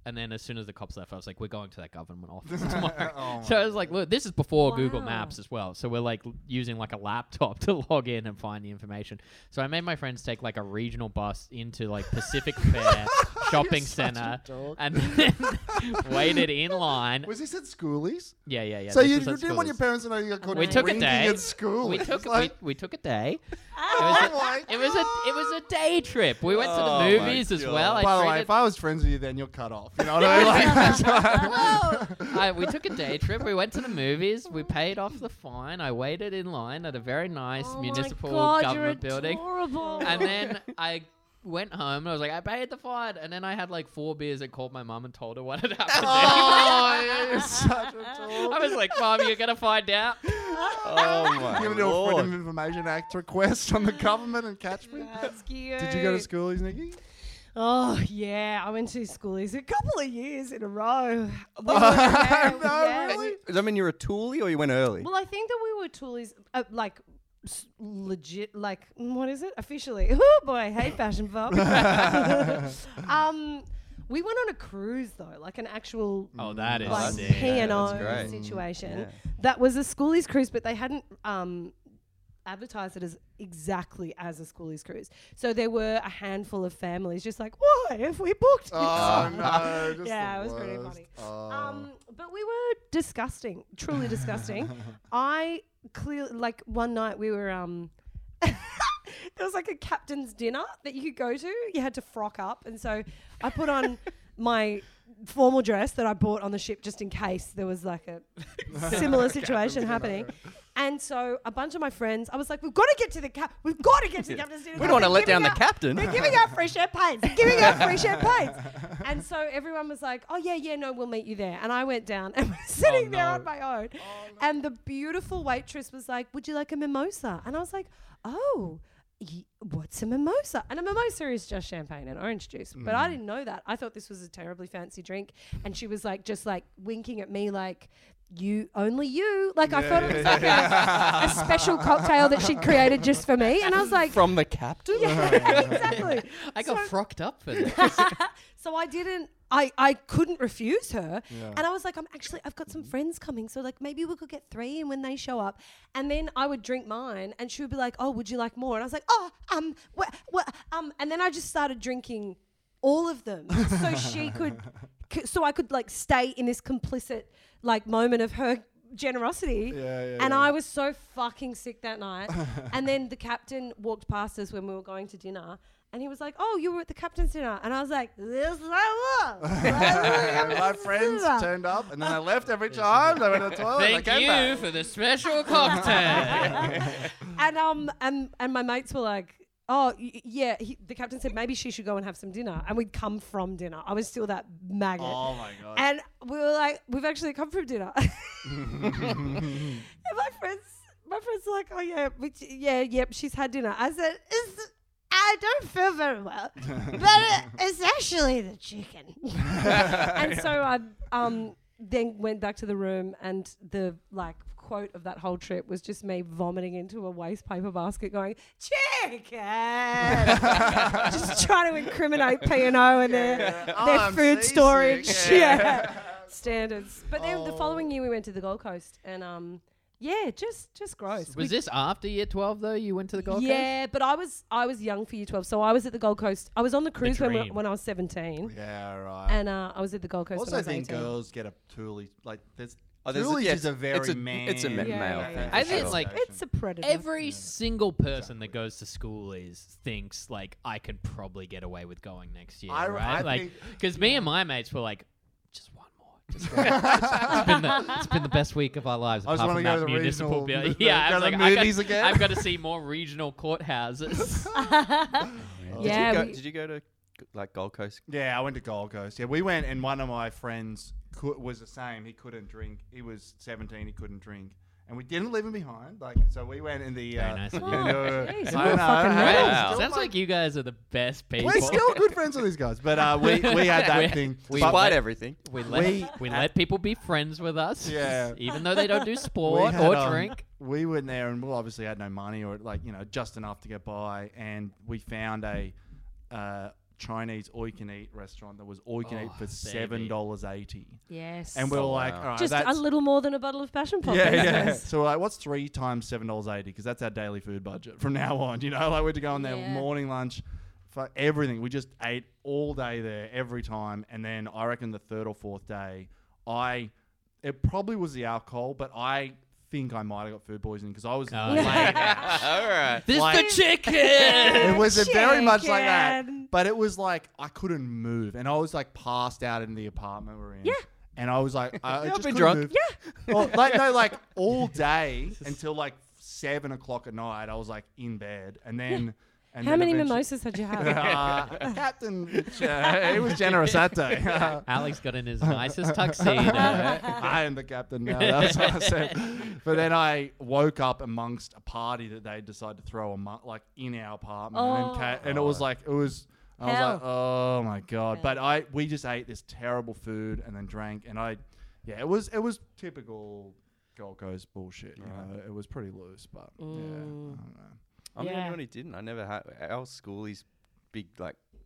And then as soon as the cops left, I was like, "We're going to that government office tomorrow." So I was like, look, this is before Google Maps as well. So we're like using like a laptop to log in and find the information. So I made my friends take like a regional bus into like Pacific Fair shopping center and then waited in line. Was this at schoolies? Yeah. So you didn't want your parents to know you got caught drinking at school. We took a day. It was a day trip. We went to the movies as well. By the way, if I was friends with you then, you're cut off. You know what I mean? We took a day trip. We went to the movies. We paid off the fine. I waited in line at a very nice municipal government building. Adorable. And then I went home and I was like, "I paid the fine." And then I had like 4 beers and called my mum and told her what had happened. You're such a tool. I was like, "Mum, you're going to find out." You're going to do a Freedom of Information Act request on the government and catch me? That's cute. Did you go to schoolies, Nikki? Oh, yeah. I went to schoolies a couple of years in a row. Really? Does that mean you're a toolie or you went early? Well, I think that we were toolies, legit, what is it? Officially. Oh, boy. Hey, fashion pop. We went on a cruise though, like an actual P&O situation. Yeah. That was a schoolies cruise, but they hadn't advertised it as exactly as a schoolies cruise. So there were a handful of families just like, why have we booked this? Oh no, just yeah, it was worst. Pretty funny. Oh. But we were disgusting, truly disgusting. I clearly, like one night we were there was like a captain's dinner that you could go to. You had to frock up. And so I put on my formal dress that I bought on the ship just in case there was like a similar situation happening. And so a bunch of my friends, I was like, we've got to get to the captain's dinner. We don't want to let down the captain. They're giving out free champagnes. And so everyone was like, oh, yeah, no, we'll meet you there. And I went down and was sitting there on my own. Oh, no. And the beautiful waitress was like, would you like a mimosa? And I was like, oh, what's a mimosa? And a mimosa is just champagne and orange juice. But I didn't know that. I thought this was a terribly fancy drink. And she was like, just like winking at me like, you. Like I thought it was like a special cocktail that she'd created just for me. And I was like. From the captain? Yeah, exactly. I got frocked up for this. So I didn't. I couldn't refuse her. Yeah. And I was like, I've got some friends coming. So like, maybe we could get three. And when they show up, and then I would drink mine and she would be like, oh, would you like more? And I was like, and then I just started drinking all of them so she could, so I could like stay in this complicit like moment of her generosity. I was so fucking sick that night. And then the captain walked past us when we were going to dinner. And he was like, oh, you were at the captain's dinner. And I was like, this is what I was. My friends turned up and then I left every time. They went to the toilet. Thank you for the special cocktail. And my mates were like, oh, yeah. The captain said maybe she should go and have some dinner. And we'd come from dinner. I was still that maggot. Oh, my God. And we were like, we've actually come from dinner. And my friends were like, oh, yeah, she's had dinner. I said, I don't feel very well, but it's actually the chicken. And so I then went back to the room, and the like quote of that whole trip was just me vomiting into a waste paper basket, going chicken, just trying to incriminate P&O and their food storage standards. But then the following year we went to the Gold Coast and. Yeah, just gross. Was this after year 12 though? You went to the Gold Coast? Yeah, but I was young for year 12, so I was at the Gold Coast. I was on the cruise when I was 17. Yeah, right. And I was at the Gold Coast. Also, when I think 18. Girls get a Thule like there's. Oh, Truly is a very man. It's a male thing. I think like it's a predator. Every single person that goes to school thinks like I can probably get away with going next year, right? Because me and my mates were like, just one. It's been the best week of our lives. I was wanting to go to the municipal regional. Yeah, I've got to see more regional courthouses. Did you go to like Gold Coast? Yeah, I went to Gold Coast. Yeah, we went, and one of my friends was the same. He couldn't drink. He was 17. He couldn't drink. And we didn't leave him behind, so we went in the. Very nice. Sounds like you guys are the best people. We're still good friends with these guys, but we had that thing. We fight everything. We let people be friends with us, even though they don't do sport or drink. We went there, and we obviously had no money or just enough to get by, and we found a Chinese oi-can-eat restaurant that was oi-can-eat for $7.80. Yes. And we were like, all right, just a little more than a bottle of passion pop. Yeah. So we're like, what's 3 times $7.80? Because that's our daily food budget from now on. Like we had to go in there morning, lunch, for everything. We just ate all day there every time. And then I reckon the third or fourth day, it probably was the alcohol, but I think I might have got food poisoning because I was laying out. All right. This is the chicken. It was very much like that. But it was like I couldn't move. And I was like passed out in the apartment we're in. Yeah. And I was like, I just couldn't drunk. Move. Yeah. Well, all day until 7:00 at night, I was like in bed. And then... Yeah. And how many mimosas had you had? Captain, he was generous that day. Alex got in his nicest tuxedo. I am the captain now, that's what I said. But then I woke up amongst a party that they decided to throw in our apartment. And it was like, it was... I was like, oh my God. But we just ate this terrible food and then drank. And it was typical Gold Coast bullshit. It was pretty loose, but I don't know. I mean, everybody didn't. I never had our schoolies big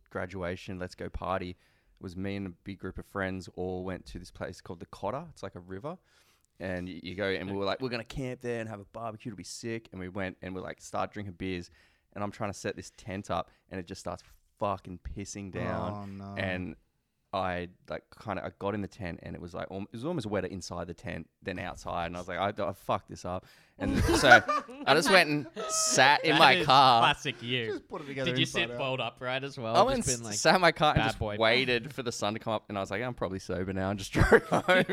graduation. Let's go party. It was me and a big group of friends all went to this place called the Cotter. It's like a river. And you go, and we were like, we're going to camp there and have a barbecue. It'll be sick. And we went and we like start drinking beers. And I'm trying to set this tent up and it just starts fucking pissing down. Oh, no. And I like kind of, I got in the tent and it was like, it was almost wetter inside the tent than outside. And I was like, I fucked this up. And so I just went and sat in my car. Classic you. Just put it together. Did you sit bolt upright as well? I went and sat in my car and just waited for the sun to come up. And I was like, I'm probably sober now. And just drove home.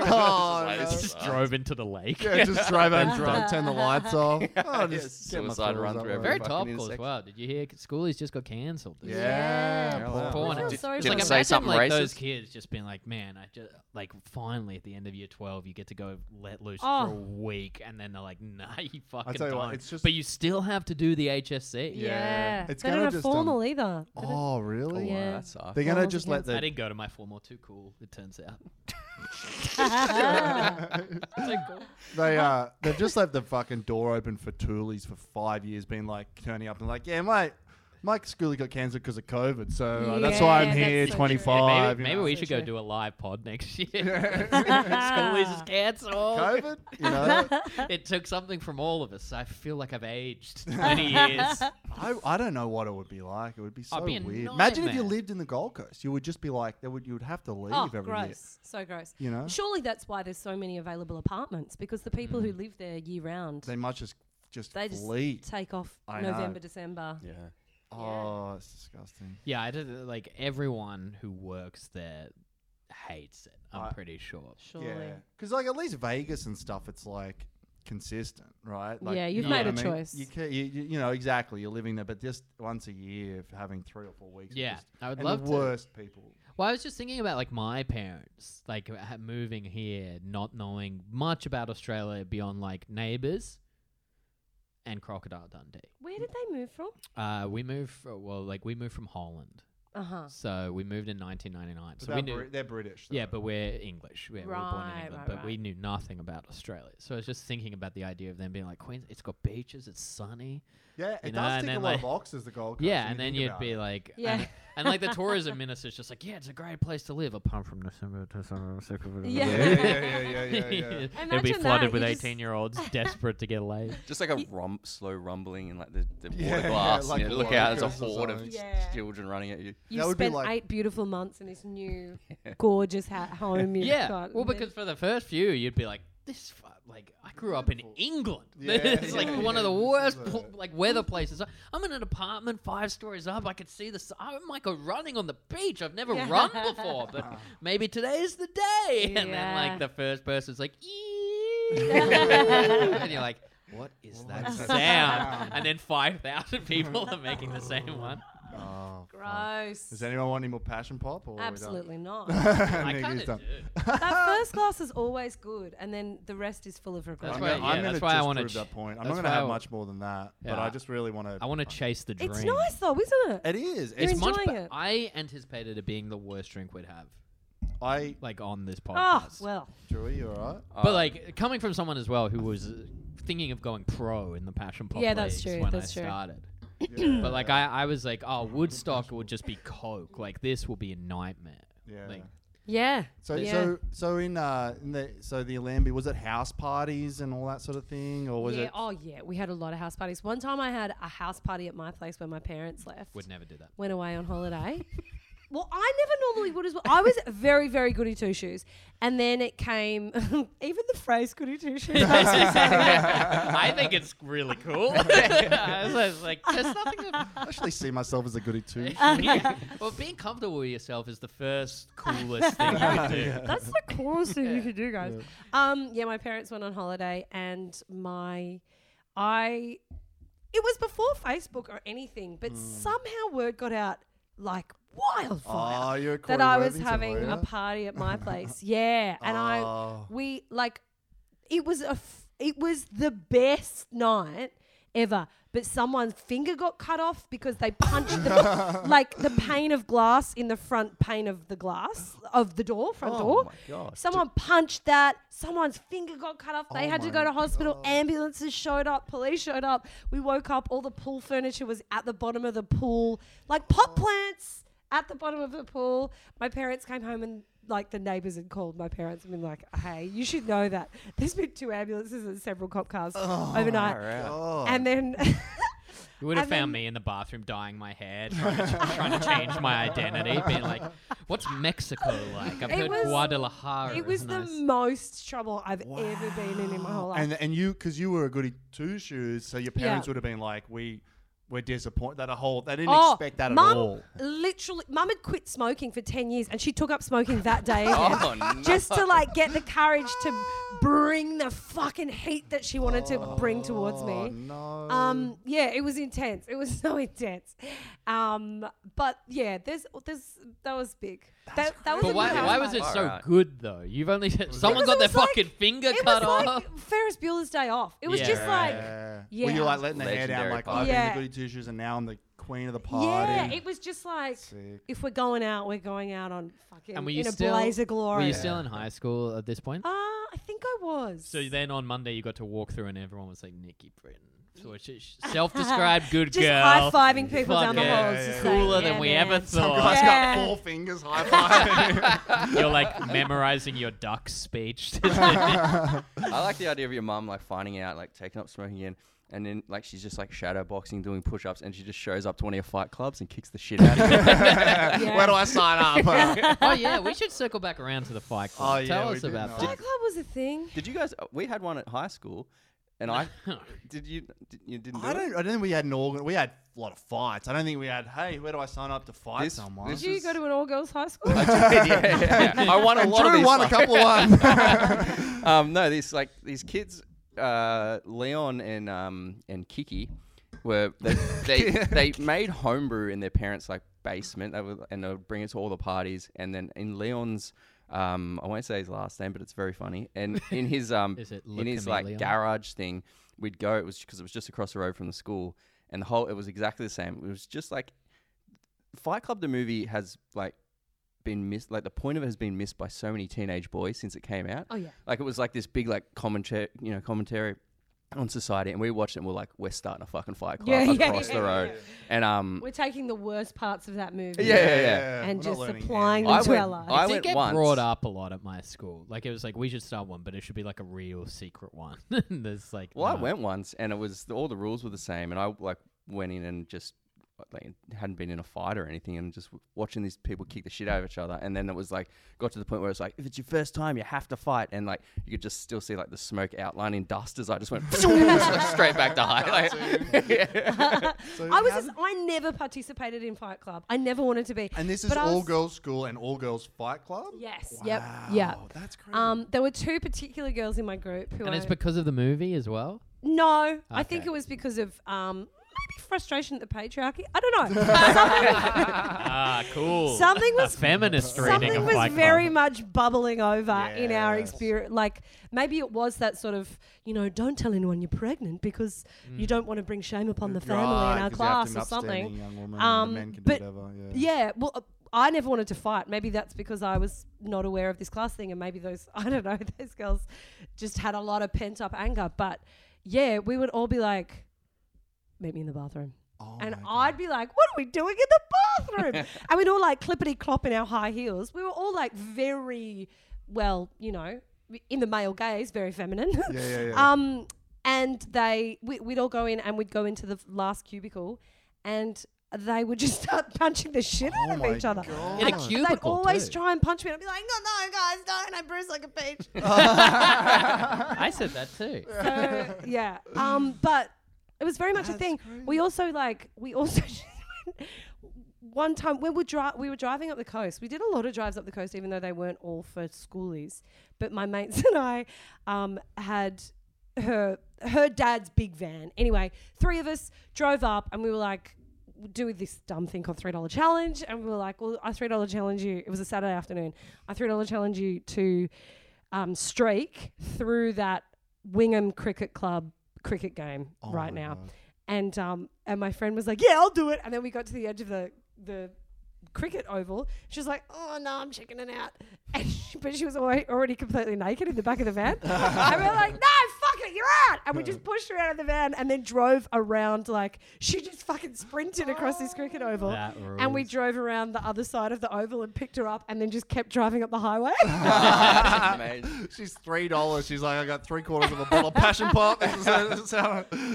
Just drove into the lake. Yeah, just drove home drunk, turn the lights off. Suicide run through everything. Very topical as well. Did you hear schoolies just got cancelled? Yeah. Did say something racist? Those kids just being like, man, I just like finally at the end of year 12, you get to go let loose for a week. And then they're like, nah. You fucking don't. What, it's just but you still have to do the HSC. Yeah. It's they don't have formal either. Oh, really? Yeah. Wow, that sucks. They're going to just let them. I didn't go to my formal. Too cool, it turns out. They've just left the fucking door open for toolies for 5 years, being like turning up and like, yeah, mate. Mike's schoolie got cancelled because of COVID, so that's why I'm here, so 25. Yeah, maybe we should go do a live pod next year. Schoolies is cancelled. COVID? You know? It took something from all of us. I feel like I've aged 20 years. I don't know what it would be like. It would be so weird. Imagine if you lived in the Gold Coast. You would just be like, you would have to leave every gross. Year. So gross. You know? Surely that's why there's so many available apartments, because the people who live there year round, they might just flee. Just take off November, December. Yeah. Oh, it's disgusting. Yeah, I did, like everyone who works there hates it. I'm pretty sure. Surely, because like at least Vegas and stuff, it's like consistent, right? Like, yeah, you've made a choice. You know exactly. You're living there, but just once a year, for having 3 or 4 weeks. Yeah, I would love to. Worst people. Well, I was just thinking about like my parents, like moving here, not knowing much about Australia beyond like neighbours. And Crocodile Dundee. Where did they move from? We moved from Holland. Uh-huh. So we moved in 1999. But so they're British. Though. Yeah, but we're English. We were born in England, but we knew nothing about Australia. So I was just thinking about the idea of them being like, Queens, it's got beaches, it's sunny. Yeah, it does tick a lot of boxes, the Gold Coast. Yeah, and then you'd be like... And like the tourism minister's just like, yeah, it's a great place to live. Apart from December to summer. Yeah. It'll be flooded with 18-year-olds desperate to get laid. Just like a slow rumbling in like the water glass. Like look out, there's a horde of children running at you. You spent like 8 beautiful months in this new gorgeous home. Yeah, well, because for the first few, you'd be like, this like I grew up in England. Yeah, it's like one of the worst weather places. I'm in an apartment 5 stories up. I could see the sun. I might go running on the beach. I've never run before, but maybe today's the day. And then like the first person's like, and you're like, what is that sound? And then 5,000 people are making the same one. Oh, gross. Does anyone want any more passion pop? Or absolutely not. I kind of do. That first class is always good, and then the rest is full of regret. That's why I want to prove that point. I'm not going to have much more than that, but I just really want to... I want to chase the dream. It's nice though, isn't it? It is. It's much better. I anticipated it being the worst drink we'd have. On this podcast. Oh, well. Drewy, you all right? But like coming from someone as well who was thinking of going pro in the passion pop when I started. Yeah. But like I was like, Woodstock will just be coke. Like this will be a nightmare. Yeah. Like, yeah. So in the Allambie, was it house parties and all that sort of thing, or was it? Oh yeah, we had a lot of house parties. One time I had a house party at my place where my parents left. Would never do that. Went away on holiday. Well, I never normally would as well. I was very, very goody two-shoes. And then it came... even the phrase goody two-shoes. I think it's really cool. I was like, there's nothing to... I actually see myself as a goody two-shoes. Well, being comfortable with yourself is the first coolest thing you can do. Yeah. That's the coolest thing you can do, guys. Yeah. My parents went on holiday and it was before Facebook or anything, but somehow word got out like... wildfire that I was having a party at my place. Yeah, and it was the best night ever. But someone's finger got cut off because they punched the pane of glass in the front pane of the glass of the door, front door. My God. Someone punched that. Someone's finger got cut off. They had to go to hospital. God. Ambulances showed up. Police showed up. We woke up. All the pool furniture was at the bottom of the pool. Like pot plants. at the bottom of the pool. My parents came home and like the neighbours had called my parents and been like, hey, you should know that there's been 2 ambulances and several cop cars overnight. Right. Oh. And then... You would have found me in the bathroom dyeing my hair, trying to change my identity, being like, what's Mexico like? I've heard Guadalajara. It was nice. The most trouble I've ever been in my whole life. And you, because you were a goody two-shoes, so your parents would have been like, we're disappointed. They didn't expect that at all. Mum had quit smoking for 10 years and she took up smoking that day again, just to like get the courage to bring the fucking heat that she wanted to bring towards me. Oh, no. Yeah, it was intense. It was so intense. But yeah, that was big. Why was it so good though? You've only someone got their fucking finger cut off. It was like Ferris Bueller's Day Off. It was just like Well, you're like letting the hair down, like I've been the goody two shoes and now I'm the queen of the party. Yeah, it was just like if we're going out, we're going out on fucking in a blaze of glory. Were you still in high school at this point? I think I was. So then on Monday you got to walk through and everyone was like Nikki Britton. So self-described good just girl. Just high-fiving people down the halls. Yeah. Cooler than we ever thought. Some guy's got 4 fingers high-fiving. You're like memorizing your duck speech. I like the idea of your mum like finding out, like taking up smoking again. And then like she's just like shadow boxing, doing push-ups, and she just shows up to one of your fight clubs and kicks the shit out of you. Where do I sign up? Oh yeah, we should circle back around to the fight club. Oh, Tell us about that. Fight club was a thing. Did you guys? We had one at high school. And I don't think we had an all. We had a lot of fights. I don't think we had. Hey, where do I sign up to fight someone? Did you go to an all-girls high school? I did. Yeah. I won a lot of these. Drew won a couple of ones. No, these kids, Leon and Kiki, were they made homebrew in their parents' like basement. They would bring it to all the parties, and then in Leon's. I won't say his last name, but it's very funny. And in his garage thing, we'd go. It was because it was just across the road from the school, and it was exactly the same. It was just like Fight Club. The movie has like been missed. Like the point of it has been missed by so many teenage boys since it came out. Oh yeah, like it was like this big like commentary on society, and we watched it and we're like, we're starting a fucking fight club across the road. And we're taking the worst parts of that movie and just applying them to our lives. I did get brought up a lot at my school. Like it was like, we should start one, but it should be like a real secret one. There's like I went once and it was all the rules were the same, and I like went in and just like hadn't been in a fight or anything, and just watching these people kick the shit out of each other. And then it was like got to the point where it's like, if it's your first time you have to fight, and like you could just still see like the smoke outlining dust as I just went straight back to high. I never participated in Fight Club. I never wanted to be. And this is all girls school and all girls Fight Club? Yes. Wow. Yep. Yeah. That's crazy. There were 2 particular girls in my group who it's because of the movie as well? No. Okay. I think it was because of maybe frustration at the patriarchy. I don't know. Cool. Something was a feminist reading of Fight Club. Very much bubbling over in our experience. Like maybe it was that sort of, don't tell anyone you're pregnant because you don't want to bring shame upon the family in our class or something. Young woman, and the men can do whatever. I never wanted to fight. Maybe that's because I was not aware of this class thing, and maybe those girls just had a lot of pent up anger. But yeah, we would all be like, meet me in the bathroom. Oh, and I'd be like, what are we doing in the bathroom? And we'd all like clippity-clop in our high heels. We were all like very, in the male gaze, very feminine. Yeah. And we'd all go in, and we'd go into the last cubicle, and they would just start punching the shit out of each other. God. In a cubicle, they'd always try and punch me. And I'd be like, no, guys, don't. I bruise like a peach. I said that too. So, yeah. But... it was very much a thing. Crazy. We also one time when we were driving up the coast. We did a lot of drives up the coast, even though they weren't all for schoolies. But my mates and I had her dad's big van. Anyway, 3 of us drove up, and we were like, we'll do this dumb thing called $3 challenge. And we were like, well, I $3 challenge you. It was a Saturday afternoon. I $3 challenge you to streak through that Wingham Cricket Club cricket game right now. God. And my friend was like, yeah, I'll do it. And then we got to the edge of the cricket oval. She was like, oh no, I'm checking it out. But she was already completely naked in the back of the van. And we were like, no, fuck it, it, you're out. And we just pushed her out of the van and then drove around, like, she just fucking sprinted across this cricket oval. And we drove around the other side of the oval and picked her up and then just kept driving up the highway. She's $3. She's like, I got $0.75 of a bottle of passion pop.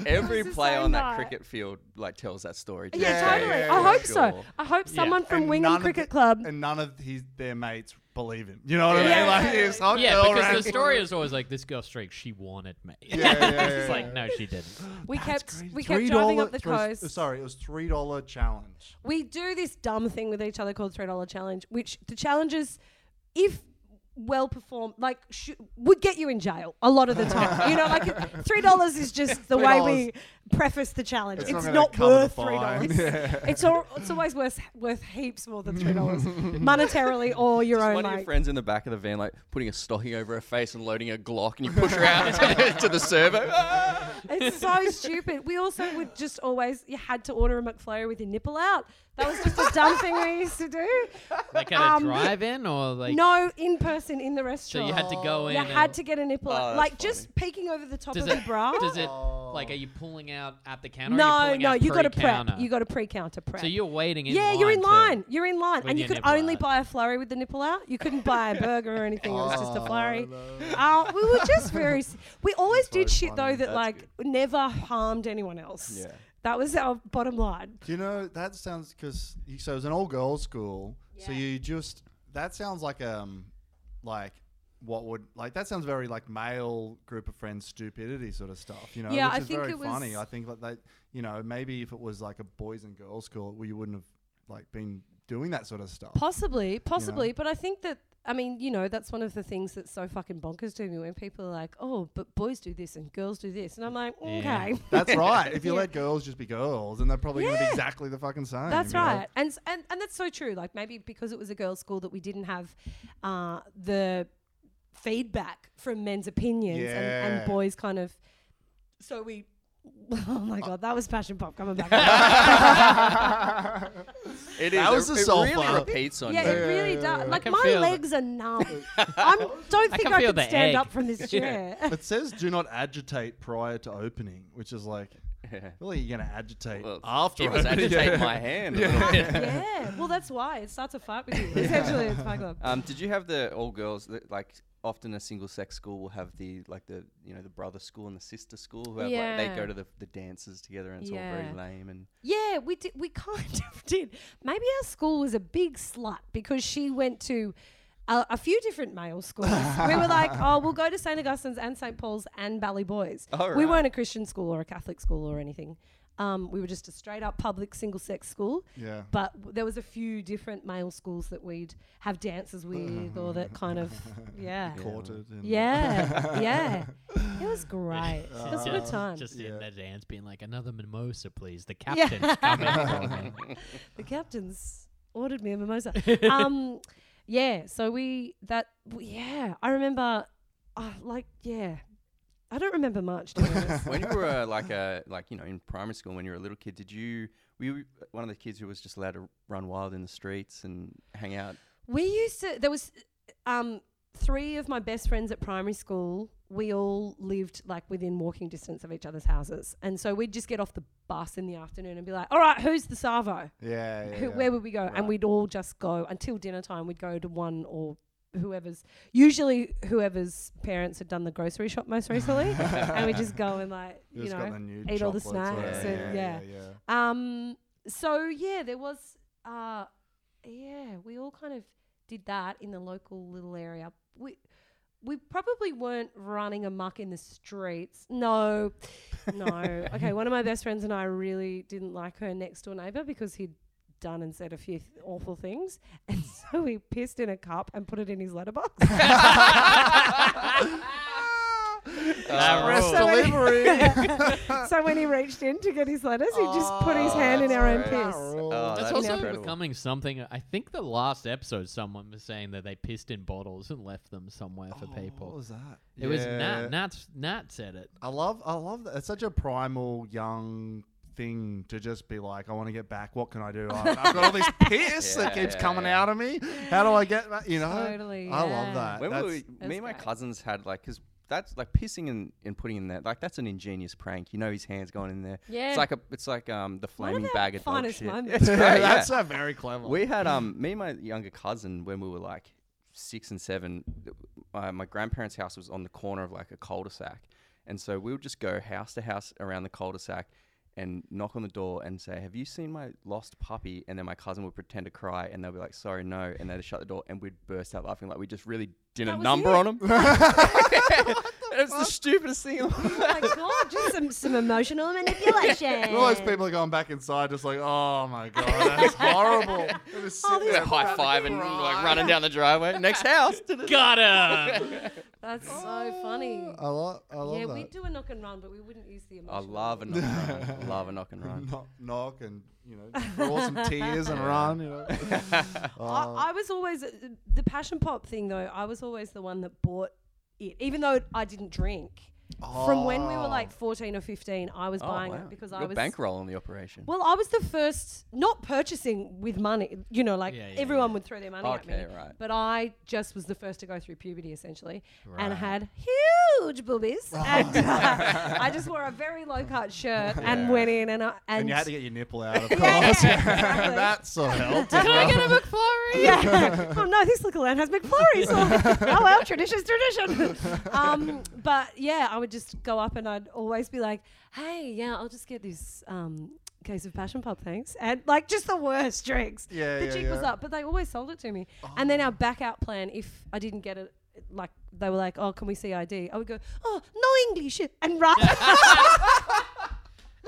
Every play on that cricket field, like, tells that story. Yeah, totally. I hope so. I hope someone from Wingham Cricket Club. And none of their mates believe him. You know what I mean? Like, because the story is always like, this girl streak, she wanted me. It's like, no, she didn't. We kept driving up the coast. Sorry, it was $3 challenge. We do this dumb thing with each other called $3 challenge, which the challenges, if well performed, like, would get you in jail a lot of the time. You know, like, $3 is just the way we preface the challenge. It's not worth $3. Yeah. It's always worth heaps more than $3 monetarily or your own. One of your friends in the back of the van, like, putting a stocking over her face and loading a Glock, and you push her out to the servo. It's so stupid. We also would just always, you had to order a McFlurry with your nipple out. That was just a dumb thing we used to do. Like at a drive-in or like... No, in person, in the restaurant. So you had to go in. You had to get a nipple out. Like, just peeking over the top of your bra. Does it... Like, are you pulling out at the counter? No, no, you got to prep. You got to pre-counter prep. So you're waiting in line. Yeah, you're in line. You're in line. And you could only buy a flurry with the nipple out. You couldn't buy a burger or anything. It was just a flurry. We were just very... We always did shit, though, that, like, never harmed anyone else. Yeah. That was our bottom line. Do you know, that sounds... Because... So it was an all-girls school. Yeah. So you just... That sounds like... that sounds very like male group of friends stupidity sort of stuff, you know. Yeah, which is very funny. I think like that, you know, maybe if it was like a boys and girls school, you wouldn't have like been doing that sort of stuff. Possibly, you know? But I think that, I mean, you know, that's one of the things that's so fucking bonkers to me when people are like, oh, but boys do this and girls do this, and I'm like, okay, that's right. If you let girls just be girls, and they're probably going to be exactly the fucking same. That's right, and that's so true. Like maybe because it was a girls' school that we didn't have the feedback from men's opinions and boys kind of, so we oh my god, that was passion pop coming back. It is. That was the soul. It really repeats on you. Yeah, it really does. Like my legs are numb. I don't think I can stand up from this chair. It says do not agitate prior to opening, which is like, really, you're going to agitate after I agitate my hand. Well, that's why it starts a fight with you. Essentially, it's my club. Did you have the all girls like? Often a single sex school will have the like the, you know, the brother school and the sister school who have like they go to the dances together, and it's all very lame. And we kind of did. Maybe our school was a big slut because she went to a few different male schools. We were like, oh, we'll go to St. Augustine's and St. Paul's and Ballyboys. Right. We weren't a Christian school or a Catholic school or anything. We were just a straight up public single sex school. Yeah. But there was a few different male schools that we'd have dances with or that kind of, courted. It was great. It was a good time. Just in the dance being like, another mimosa, please. The captain's coming. The captain's ordered me a mimosa. I remember, I don't remember much, to be honest. When you were in primary school, when you were a little kid, were you one of the kids who was just allowed to run wild in the streets and hang out? We used to. There was three of my best friends at primary school. We all lived like within walking distance of each other's houses, and so we'd just get off the bus in the afternoon and be like, "All right, who's the Savo? Where would we go?" Right. And we'd all just go until dinner time. We'd go to one or whoever's parents had done the grocery shop most recently, and we just go and like eat all the snacks there was we all kind of did that in the local little area. We probably weren't running amok in the streets. No. Okay, one of my best friends and I really didn't like her next door neighbour because he'd done and said a few awful things, and so he pissed in a cup and put it in his letterbox. Express delivery. So when he reached in to get his letters, he just put his hand in our own piss. That's also incredible. Becoming something. I think the last episode, someone was saying that they pissed in bottles and left them somewhere for people. What was that? It was Nat. Nat said it. I love that. It's such a primal young thing to just be like, I want to get back. What can I do? I've got all this piss that keeps coming out of me. How do I get? You know, totally. I love that. When me and my cousins had like, because that's like pissing and putting in there. Like that's an ingenious prank. You know his hand's going in there. Yeah. It's like the flaming bag of dog shit. It's great, that's very clever. We had me and my younger cousin when we were like 6 and 7. My grandparents' house was on the corner of like a cul-de-sac, and so we would just go house to house around the cul-de-sac and knock on the door and say, "Have you seen my lost puppy?" And then my cousin would pretend to cry, and they'll be like, "Sorry, no," and they'd shut the door, and we'd burst out laughing like we just really did that a number on them. It's the stupidest thing. Oh my god, just some emotional manipulation. All those people are going back inside, just like, oh my god, that's horrible. They're high five and like running down the driveway. Next house, got him. That's so funny. I love that. Yeah, we'd do a knock and run, but we wouldn't use the emotion. I love a knock and run. Knock and, you know, draw some tears and run. You know. I was always the passion pop thing though. I was always the one that bought it, even though I didn't drink. From when we were like 14 or 15, I was buying it because I was bankrolling the operation. Well, I was the first not purchasing with money, you know, like everyone would throw their money at me. Right. But I just was the first to go through puberty essentially, and I had huge boobies. And I just wore a very low-cut shirt and went in and you had to get your nipple out, of course. Exactly. That sort of helped. Can I get a McFlurry? Yeah. Oh no, this lookalan has McFlurries. Oh well, tradition's tradition. But yeah, I would just go up and I'd always be like, "Hey, yeah, I'll just get this case of passion pop, thanks." And like just the worst drinks. The jig was up, but they always sold it to me. And then our back out plan, if I didn't get it, like they were like, "Oh, can we see ID?" I would go, "Oh, no English," and run.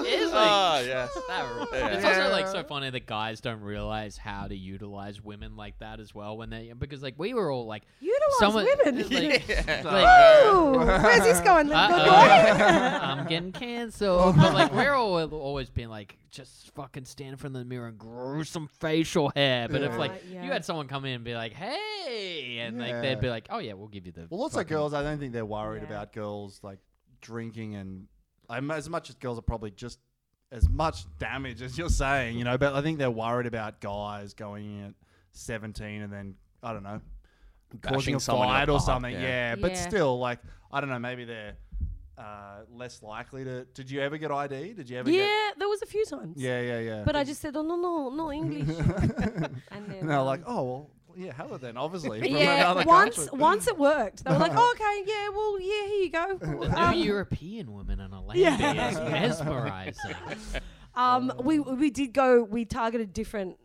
It's like, it's also like so funny that guys don't realize how to utilize women like that as well when they, because like we were all like utilize women. Like, where's this going? I'm getting cancelled. But like we're all always being like, just fucking stand in front of the mirror and grow some facial hair. But if like you had someone come in and be like, "Hey," and like they'd be like, "Oh yeah, we'll give you the." Well, lots of girls, I don't think they're worried about girls like drinking and. As much as girls are probably just as much damage as you're saying, you know, but I think they're worried about guys going in at 17 and then, I don't know, causing a fight or something. Yeah, but still, like, I don't know, maybe they're less likely to... Did you ever get ID? Did you ever get... Yeah, there was a few times. Yeah. But I just said, "Oh, no English." And then they're like, "Oh, well... Yeah, hello then, obviously." Once it worked. They were like, "Oh, okay, yeah, well, yeah, here you go." A European woman on a lady is mesmerising. We did go, we targeted different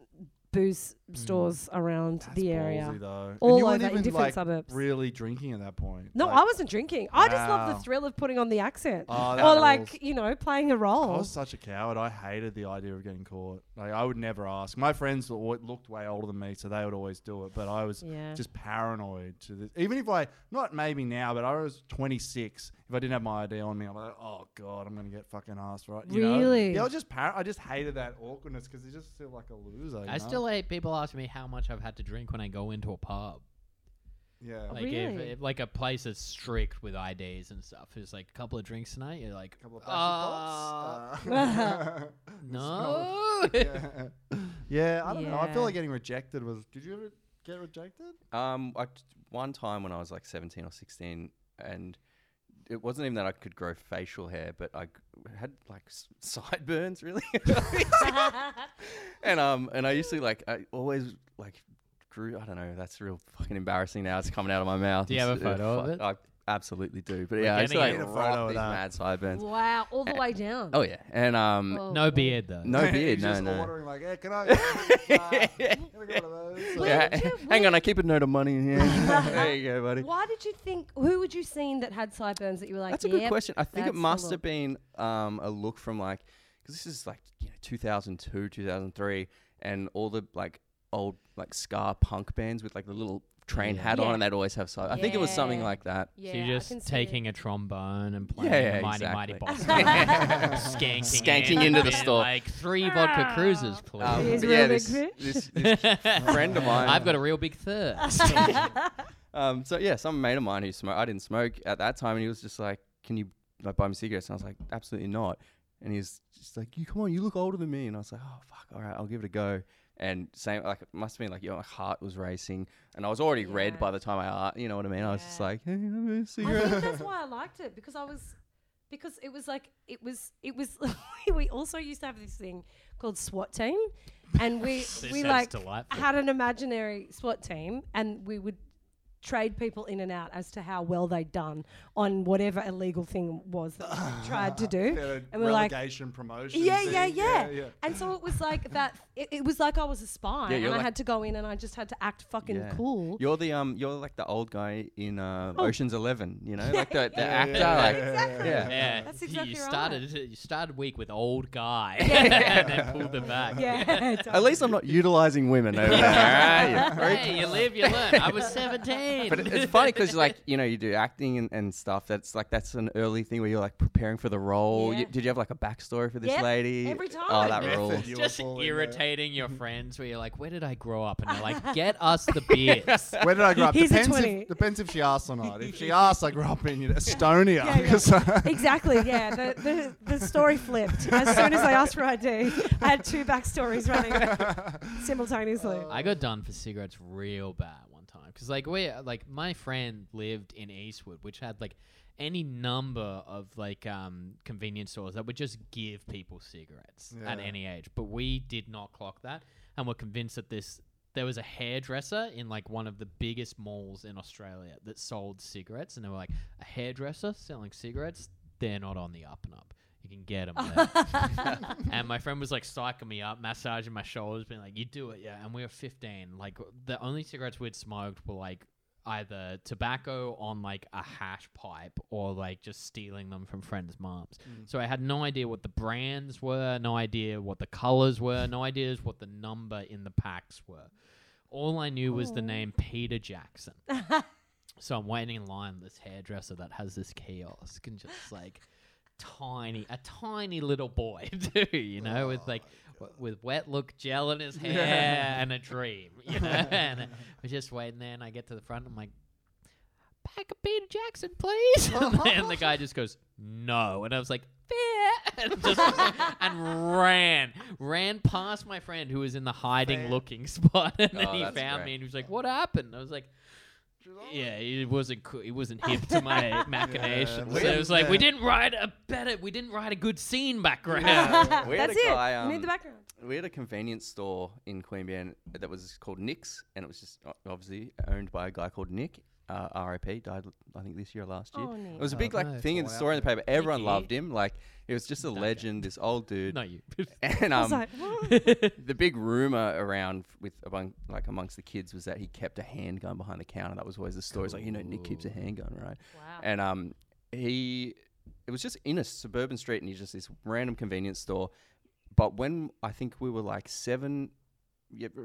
booze stores around the area. Though. All over, in different suburbs. Really drinking at that point. No, I wasn't drinking. I just love the thrill of putting on the accent or like, you know, playing a role. I was such a coward. I hated the idea of getting caught. Like I would never ask. My friends looked way older than me, so they would always do it. But I was just paranoid to this. Even if not maybe now, but I was 26. If I didn't have my ID on me, I'm like, "Oh god, I'm gonna get fucking asked right." You really? Know? Yeah, I just hated that awkwardness because you just feel like a loser. I still hate people asking me how much I've had to drink when I go into a pub. Yeah, like really? If like a place is strict with IDs and stuff, it's like a couple of drinks tonight. You're like, "Couple of passion pops." No. Yeah, I don't know. I feel like getting rejected was. Did you ever get rejected? One time when I was like 17 or 16 and. It wasn't even that I could grow facial hair, but I had like sideburns, really. And I used to I always like grew. I don't know. That's real fucking embarrassing. Now it's coming out of my mouth. Do you have a photo of it? I absolutely do. But yeah, I used to like rock these mad sideburns. Wow, all the way down. Oh yeah, and no beard though. No beard. No, just ordering like, "Hey, can I? Can I go to those?" Hang on, I keep a note of money in here. There you go, buddy. Why did you think? Who would you seen that had sideburns that you were like? That's a good question. I think it must have been a look from like, because this is like 2002, 2003, and all the like old like ska punk bands with like the little train hat on, and they'd always have side. I think it was something like that. Yeah, so you're just taking a trombone and playing Mighty Mighty Boss. Skanking into the store. Like 3 vodka cruisers, please. This friend of mine. I've got a real big thirst. So yeah, some mate of mine who smoked. I didn't smoke at that time, and he was just like, "Can you like buy me cigarettes?" And I was like, "Absolutely not." And he's just like, "You come on, you look older than me." And I was like, "Oh fuck, all right, I'll give it a go." And same, like, it must have been like your heart was racing, and I was already red by the time you know what I mean? Yeah. I was just like, hey, I'm a cigarette. I think that's why I liked it, because I was, because it was like, it was, we also used to have this thing called SWAT team, and we like delightful. Had an imaginary SWAT team, and we would trade people in and out as to how well they'd done on whatever illegal thing was that we tried to do. And we're like, relegation promotion. Yeah. And so it was like that. It was like I was a spy, and I had to go in, and I just had to act fucking cool. You're like the old guy in Ocean's 11. You know, like the actor. Yeah, exactly. That's exactly right. You started weak with old guy, and then pulled them back. Yeah. Totally. At least I'm not utilising women over there. Hey, you live, you learn. I was 17. But it's funny because, like, you know, you do acting and stuff. That's like, that's an early thing where you're like preparing for the role. Yeah. Did you have like a backstory for this lady? Every time. Oh, that rules. Just irritating your friends where you're like, where did I grow up? And they're like, get us the beers. Where did I grow up? Depends if she asks or not. If she asks, I grew up in Estonia. Yeah. Exactly, yeah. The story flipped. As soon as I asked for ID, I had two backstories running simultaneously. I got done for cigarettes real bad. Because my friend lived in Eastwood, which had like any number of like convenience stores that would just give people cigarettes at any age. But we did not clock that, and were convinced that there was a hairdresser in like one of the biggest malls in Australia that sold cigarettes, and they were like, a hairdresser selling cigarettes, they're not on the up and up. You can get them there. And my friend was like psyching me up, massaging my shoulders, being like, you do it, yeah. And we were 15. Like, the only cigarettes we'd smoked were like either tobacco on like a hash pipe or like just stealing them from friends' moms. Mm. So I had no idea what the brands were, no idea what the colors were, no idea what the number in the packs were. All I knew was the name Peter Jackson. So I'm waiting in line with this hairdresser that has this kiosk, and just like... a tiny little boy too, you know, with like with wet look gel in his hair and a dream, you know. And we're just waiting there, and I get to the front, and I'm like, pack of Peter Jackson, please. And the guy just goes, no. And I was like, fair. And ran past my friend who was in the hiding looking spot, and then he found me, and he was like, what happened? I was like, yeah, it wasn't it wasn't hip to my machinations. So it was like, we didn't write a good scene background. Yeah. That's it. Guy, you need the background. We had a convenience store in Queanbeyan that was called Nick's, and it was just obviously owned by a guy called Nick. R.I.P. died, I think, this year or last year. Nick. It was a big thing in the story in the paper. Everyone loved him. Like, it was just a legend. This old dude. Not you. And the big rumor around amongst the kids was that he kept a handgun behind the counter. That was always the story. Cool. It's like, you know, Nick keeps a handgun, right? Wow. And it was just in a suburban street, and he's just this random convenience store. But when I think we were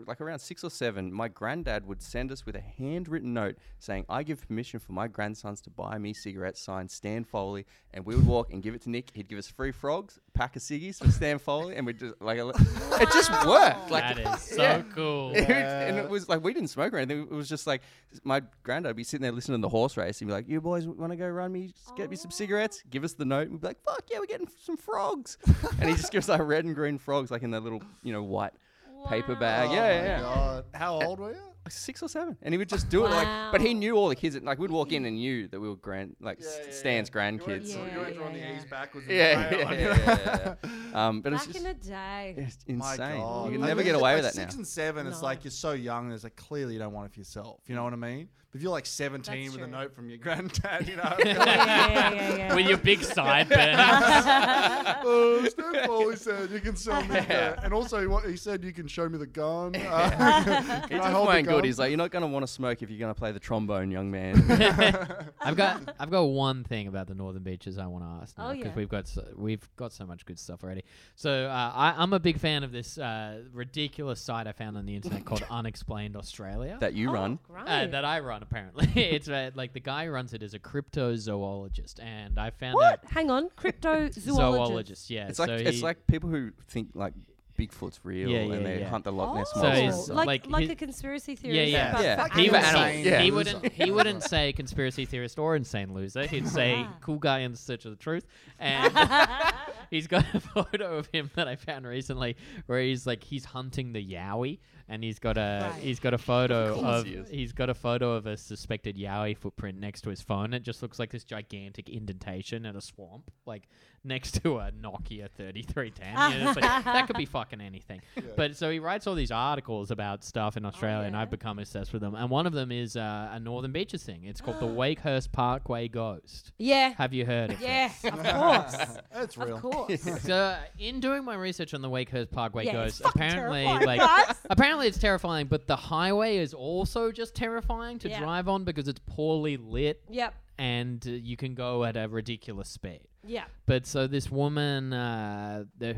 like around 6 or 7, my granddad would send us with a handwritten note saying, I give permission for my grandsons to buy me cigarettes, signed Stan Foley. And we would walk and give it to Nick. He'd give us free frogs, pack of ciggies for Stan Foley, and we'd just like it just worked. Like, that is so cool. And it was like, we didn't smoke or anything. It was just like, my granddad would be sitting there listening to the horse race and be like, you boys want to go run me, get me some cigarettes, give us the note. And we'd be like, fuck yeah, we're getting some frogs. And he just gives like red and green frogs, like in their little, you know, white paper bag. God. How old were you? Like 6 or 7. And he would just do it. But he knew all the kids. Like, we'd walk in and knew that we were Stan's grandkids. You were drawing the E's backwards. But back in the day. It's insane. My God. You can never get away with that now. 6 and 7, it's like, you're so young. There's like, clearly you don't want it for yourself. You know what I mean? If you're like 17 with a note from your granddad, you know, with your big sideburns. Stan Foley said, "You can sell me," and also he said, "You can show me the gun." He's playing good. He's like, "You're not going to want to smoke if you're going to play the trombone, young man." I've got one thing about the Northern Beaches I want to ask now, because we've got so much good stuff already. So I'm a big fan of this ridiculous site I found on the internet called Unexplained Australia that you run, that I run. Apparently, it's like the guy who runs it is a cryptozoologist, and I found out. Hang on, cryptozoologist. Yeah, it's like people who think like Bigfoot's real and they hunt the Loch Ness monster. So like a conspiracy theorist. He wouldn't say conspiracy theorist or insane loser. He'd say cool guy in search of the truth. And He's got a photo of him that I found recently where he's hunting the Yowie, and he's got a photo of a suspected Yowie footprint next to his phone. It just looks like this gigantic indentation at a swamp, like next to a Nokia 3310. You know, that could be fucking anything. Yeah. But so he writes all these articles about stuff in Australia, and I've become obsessed with them. And one of them is a Northern Beaches thing. It's called the Wakehurst Parkway Ghost. Yeah. Have you heard of it? Yes, of course. That's real. Of course. So in doing my research on the Wakehurst Parkway Ghost, apparently it's terrifying, but the highway is also just terrifying to drive on because it's poorly lit. Yep. And you can go at a ridiculous speed. Yeah. But so this woman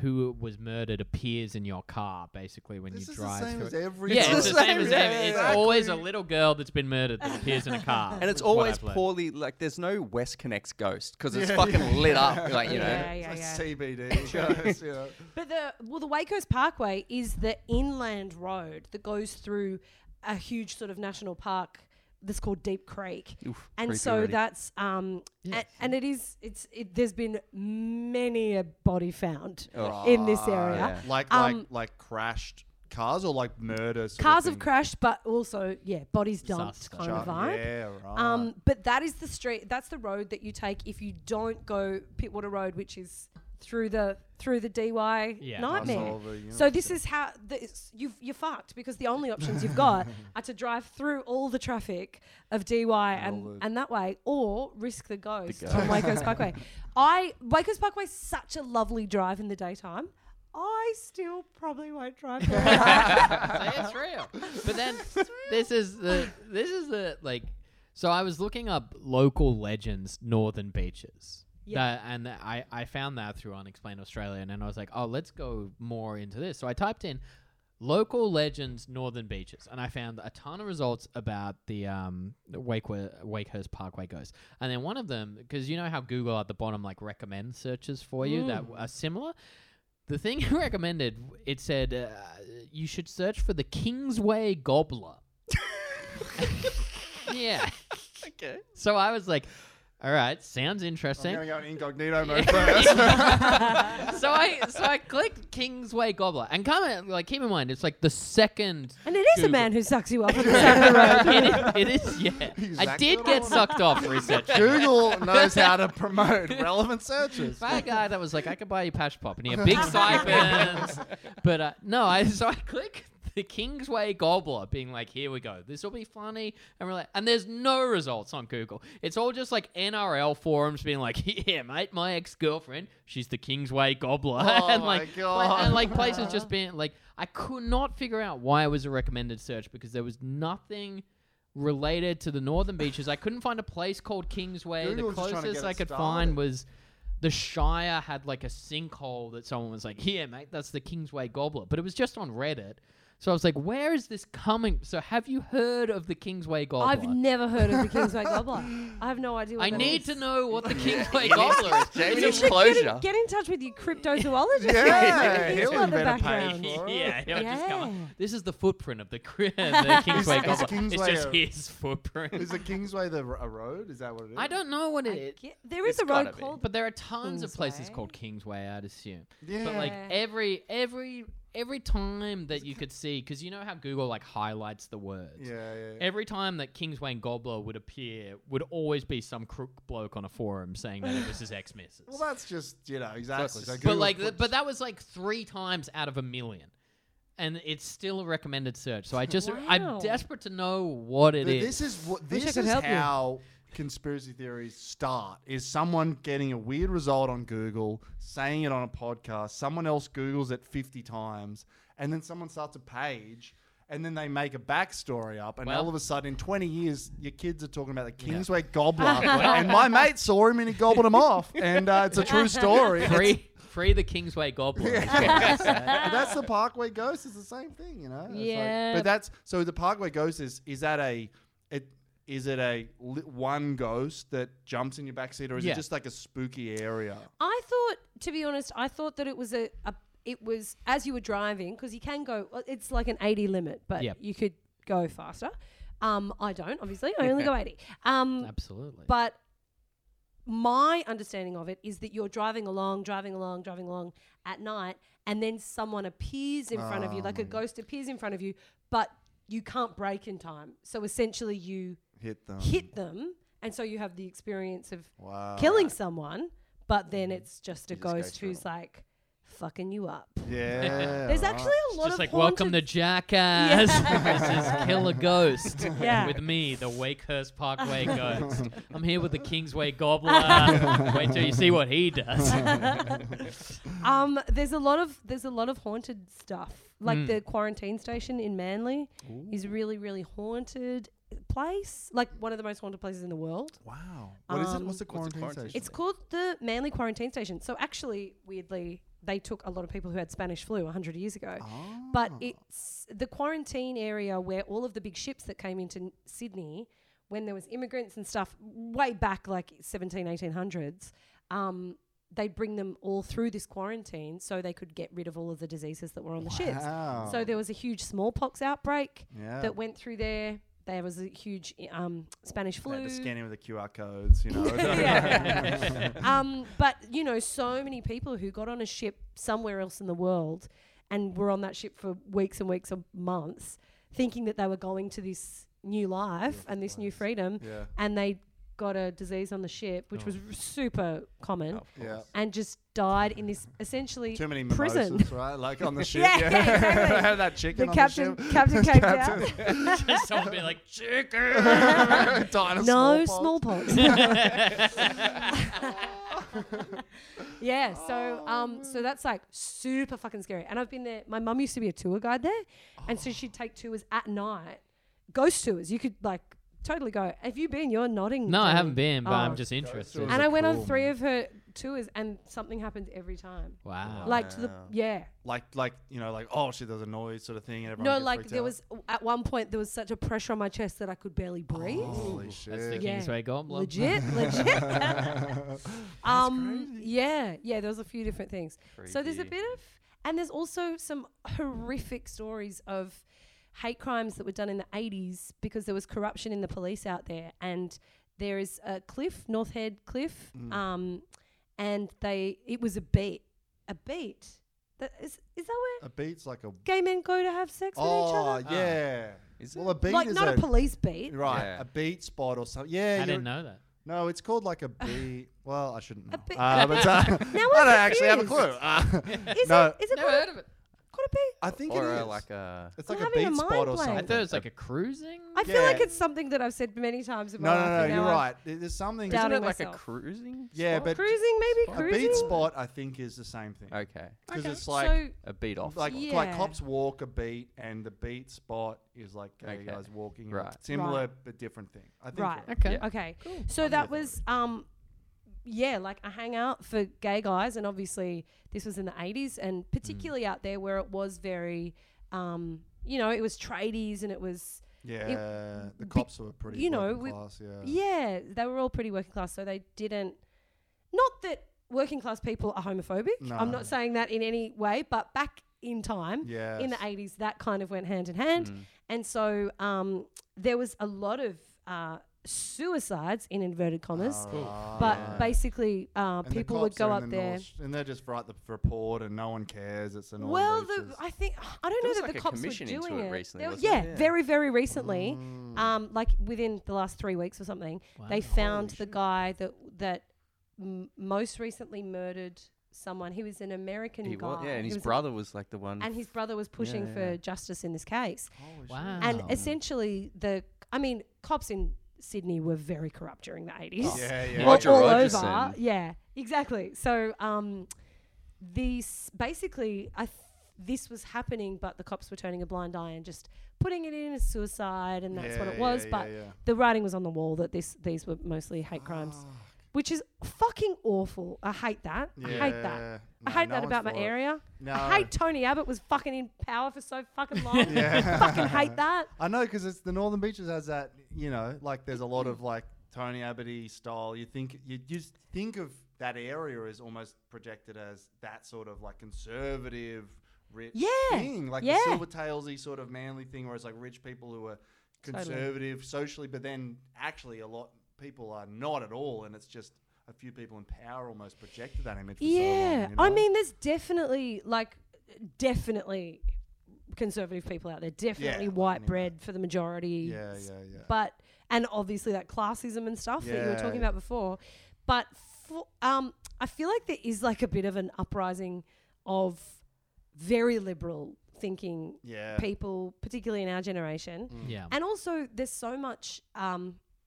who was murdered appears in your car, basically, when you drive through. It's the same as every. It's always a little girl that's been murdered that appears in a car. And it's always poorly, like, there's no WestConnex ghost because it's fucking lit up, like, you know. It's like CBD. But the Wakehurst Parkway is the inland road that goes through a huge sort of national park. That's called Deep Creek. Oof, and so already. That's there's been many a body found in this area. Yeah. Like crashed cars or like murders. Cars have crashed, but also bodies dumped kind of vibe. Yeah, right. But that is the street. That's the road that you take if you don't go Pittwater Road, which is through the D.Y. nightmare. So this is how you're fucked because the only options you've got are to drive through all the traffic of D.Y. and that way, or risk the ghost. On Wakehurst Parkway. Wakehurst Parkway is such a lovely drive in the daytime. I still probably won't drive there. So it's real. But then so I was looking up local legends, Northern Beaches. Yeah. And I found that through Unexplained Australia, and I was like, oh, let's go more into this. So I typed in local legends, Northern Beaches, and I found a ton of results about the Wakehurst Parkway ghost. And then one of them, because you know how Google at the bottom like recommends searches for you that are similar? The thing it recommended, it said you should search for the Kingsway Gobbler. Yeah. Okay. So I was like... All right, sounds interesting. I'm going to go incognito mode first. So I clicked Kingsway Gobbler. And keep in mind, it's like the second... And it is Google. A man who sucks you off on the side of the road. It is, yeah. Exactly. I did get sucked off research. Google knows how to promote relevant searches. By a guy that was like, I could buy you Pash Pop. And he had big stipends. But I click... The Kingsway Gobbler being like, here we go. This will be funny. And we're like, and there's no results on Google. It's all just like NRL forums being like, yeah, mate, my ex-girlfriend, she's the Kingsway Gobbler. Oh and my God. And places just being like, I could not figure out why it was a recommended search because there was nothing related to the Northern Beaches. I couldn't find a place called Kingsway. Google's the closest I could find was... The Shire had like a sinkhole that someone was like, yeah, mate, that's the Kingsway Gobbler. But it was just on Reddit. So I was like, where is this coming? So have you heard of the Kingsway Gobbler? I've never heard of the Kingsway Gobbler. I have no idea what that is. I need to know what the Kingsway Gobbler is. Jamie, closure. Get in touch with your cryptozoologist. Yeah, he's got the background. Just come. This is the footprint of the Kingsway Gobbler. Kingsway it's just his footprint. Is the Kingsway a road? Is that what it is? I don't know what it is. There is a road called... But there are tons of places called Kingsway, I'd assume. Yeah. But like every time that you could see, because you know how Google like highlights the words. Yeah. Every time that Kingsway and Gobbler would appear, would always be some crook bloke on a forum saying that it was his ex-missus. Well, that's just exactly. So but that was like 3 times out of 1,000,000. And it's still a recommended search. So I just I'm desperate to know what it is. This is how conspiracy theories start, is someone getting a weird result on Google, saying it on a podcast, someone else Googles it 50 times, and then someone starts a page, and then they make a backstory up, and all of a sudden, in 20 years, your kids are talking about the Kingsway Gobbler, and my mate saw him and he gobbled him off, and it's a true story. Free the Kingsway Gobbler. Yeah. That's the Parkway Ghost, it's the same thing, you know? Yeah. Like, but so the Parkway Ghost is that a... Is it one ghost that jumps in your backseat, or is it just like a spooky area? I thought, to be honest, that it was it was as you were driving, because you can go. It's like an 80 limit, but you could go faster. I don't, obviously. I only go 80. Absolutely. But my understanding of it is that you're driving along at night, and then someone appears in front of you, like a ghost appears in front of you, but you can't brake in time. So essentially you hit them, and so you have the experience of killing someone, but then it's just a ghost who's like fucking you up. Yeah. There's actually a lot of like, welcome to Jackass. Yeah. This is Killer Ghost. Yeah. With me, the Wakehurst Parkway ghost. I'm here with the Kingsway Gobbler. Wait till you see what he does. There's a lot of haunted stuff. Like the quarantine station in Manly is really, really haunted place. Like one of the most haunted places in the world. Wow. What is it? What's the quarantine station? It's called the Manly Quarantine Station. So actually, weirdly, they took a lot of people who had Spanish flu 100 years ago. Oh. But it's the quarantine area where all of the big ships that came into Sydney when there was immigrants and stuff way back like 1800s, they'd bring them all through this quarantine so they could get rid of all of the diseases that were on the ships. So there was a huge smallpox outbreak that went through there. There was a huge Spanish flu. They had to scan in with the QR codes, you know. But, you know, so many people who got on a ship somewhere else in the world and were on that ship for weeks and weeks or months thinking that they were going to this new life and this new freedom and they got a disease on the ship, which was super common, and just died in this essentially too many mimosas, prison, right? Like on the ship, exactly. I had that chicken. The captain came down. Just someone be like, chicken. Died of smallpox. Yeah, so that's like super fucking scary. And I've been there. My mum used to be a tour guide there, and so she'd take tours at night, ghost tours. You could like. Totally go. Have you been? You're nodding. No, I haven't been, but I'm just interested. And I went on 3 of her tours, and something happened every time. Wow. Like to the Like you know, like she does a noise sort of thing, and everyone. No, like there was at one point there was such a pressure on my chest that I could barely breathe. Holy shit! That's the Kingsway Gobbler. Legit. Yeah. There was a few different things. Creepy. So there's a bit of, and there's also some horrific stories of. Hate crimes that were done in the 80s because there was corruption in the police out there, and there is a cliff, North Head cliff, and it was a beat. Is that where a beat's like a gay men go to have sex with each other? Yeah, is it? Well, a beat like is not a police beat, right? Yeah. A beat spot or something. Yeah, I didn't know that. No, it's called like a beat. Well, I shouldn't know. I don't actually have a clue. Is it? Never heard of it. Could it be? I think or it is. Like a it's like a beat spot or something. I thought it was like a cruising. I feel like it's something that I've said many times in my life. No, you're right. There's something. Isn't it like a cruising? Yeah, spot? But cruising maybe. Spot? Cruising? A beat spot I think is the same thing. Okay. Because it's like so a beat off. Like cops walk a beat, and the beat spot is like gay guys walking. Right. Similar but different thing. I think. Right. Okay. Yeah. Okay. Cool. So that was like a hangout for gay guys, and obviously this was in the 80s, and particularly out there where it was very, it was tradies, and it was... Yeah, the cops were pretty working class, Yeah, they were all pretty working class, so they didn't... Not that working class people are homophobic. No. I'm not saying that in any way, but back in time, in the 80s, that kind of went hand in hand. And so there was a lot of... suicides in inverted commas, but basically people would go up there, and they just write the report, and no one cares. It's an I don't know that the cops were doing it recently. Very, very recently, like within the last 3 weeks or something, they found the guy that most recently murdered someone. He was an American guy. And his brother was like the one, and his brother was pushing for justice in this case. Wow! And essentially, cops in Sydney were very corrupt during the 80s. All over. Yeah, exactly. So these basically this was happening, but the cops were turning a blind eye and just putting it in as suicide, and that's what it was. The writing was on the wall that these were mostly hate crimes, which is fucking awful. I hate that. I hate that about my area. No. I hate Tony Abbott was fucking in power for so fucking long. I fucking hate that. I know, because it's the Northern Beaches has that, like there's a lot of like Tony Abbott-y style. You just think of that area as almost projected as that sort of like conservative, rich thing. Like the Silver Tails-y sort of Manly thing, where it's like rich people who are conservative socially, but then actually a lot people are not at all, and it's just a few people in power almost projected that image for so long, you know? I mean, there's definitely conservative people out there, white bread for the majority. Yeah. But, and obviously that classism and stuff that you were talking about before. But I feel like there is like a bit of an uprising of very liberal thinking people, particularly in our generation. Yeah. And also there's so much...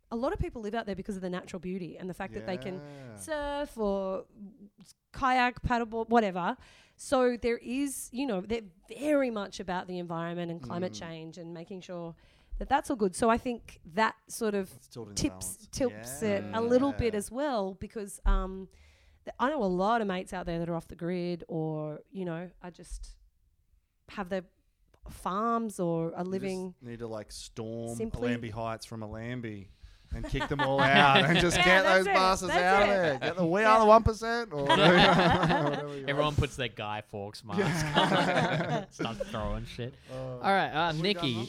a lot of people live out there because of the natural beauty and the fact that they can surf or kayak, paddleboard, whatever. So there is, you know, they're very much about the environment and climate change and making sure that that's all good. So I think that sort of tips it a little bit as well, because I know a lot of mates out there that are off the grid or, you know, are just have their farms or are living. You need to like storm Allambie Heights from Allambie. And kick them all out and just get those bastards out of there. Get the We Are the 1% or whatever. Everyone puts their Guy Fawkes mask on. Start throwing shit. All right, Nikki.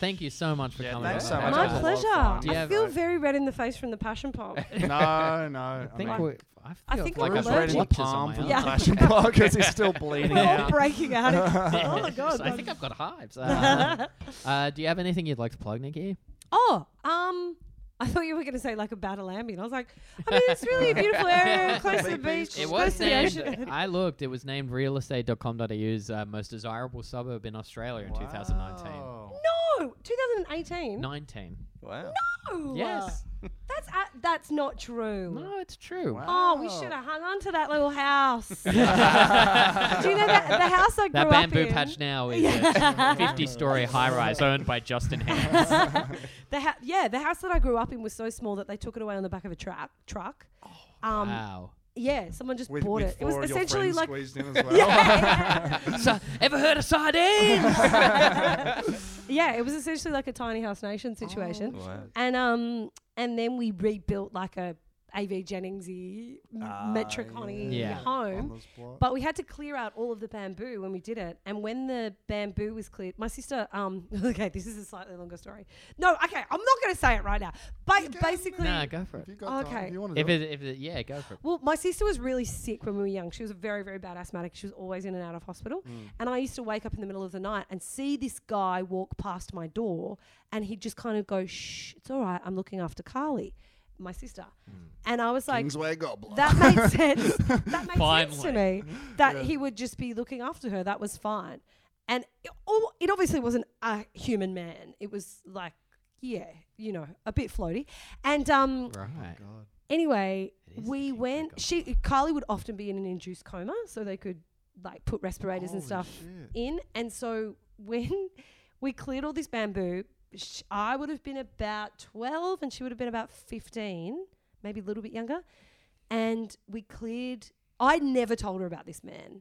Thank you so much for coming. Thanks so much. My pleasure. I feel very red in the face from the Passion Pop. No. I think like I'm allergic. What palm from the Passion Pop because he's still bleeding out. All breaking out. Oh, my God. I think I've got hives. Do you have anything you'd like to plug, Nikki? Oh, I thought you were going to say like a battle Allambie, and I was like, I mean, it's really a beautiful area, close to the beach, close to the ocean. I looked. It was named realestate.com.au's most desirable suburb in Australia in 2019. No, 2018. 19. Wow. No. Yes. That's not true. No, it's true. Wow. Oh, we should have hung on to that little house. Do you know that the house I grew up in? That bamboo patch now is a 50-story high-rise owned by Justin Harris. The house that I grew up in was so small that they took it away on the back of a truck. Oh, wow. Yeah, someone just bought it. It was essentially like squeezed in as well. So, ever heard of sardines? It was essentially like a tiny house nation situation. Oh, wow. And then we rebuilt like a AV Jenningsy Metricony home, but we had to clear out all of the bamboo when we did it. And when the bamboo was cleared, my sister, okay, this is a slightly longer story. No, okay, I'm not going to say it right now. But basically, go for it. Okay, go for it. Well, my sister was really sick when we were young. She was very, very bad asthmatic. She was always in and out of hospital. Mm. And I used to wake up in the middle of the night and see this guy walk past my door, and he'd just kind of go, "Shh, it's all right. I'm looking after Carly." My sister. And I was like, Kingsway Gobbler. That made sense. That made sense to me. That he would just be looking after her. That was fine. And it obviously wasn't a human man. It was like, a bit floaty. And right. Anyway, we went. Carly would often be in an induced coma, so they could like put respirators and stuff in. And so when we cleared all this bamboo, I would have been about 12 and she would have been about 15, maybe a little bit younger. And I never told her about this man.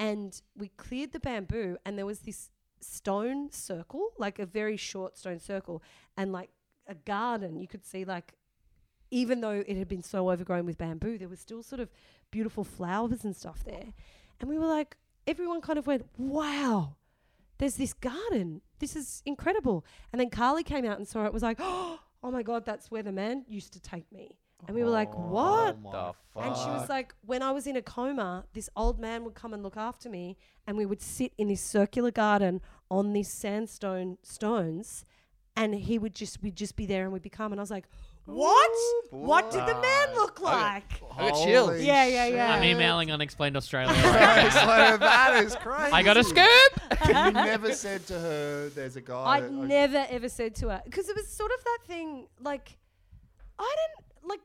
And we cleared the bamboo, and there was this stone circle, like a very short stone circle, and like a garden. You could see, like, even though it had been so overgrown with bamboo, there was still sort of beautiful flowers and stuff there. And we were like, everyone kind of went, wow, there's this garden. This is incredible. And then Carly came out and saw it, was like, oh, my God, that's where the man used to take me. And we were like, what? The fuck? And she was like, when I was in a coma, this old man would come and look after me, and we would sit in this circular garden on these sandstone stones, and he would just we'd just be there and we'd be calm. And I was like, what? What did the man look like? I got chills. Yeah. I'm emailing Unexplained Australia. That is crazy. I got a scoop. You never said to her, there's a guy. I never ever said to her. Because it was sort of that thing, like, I don't, like,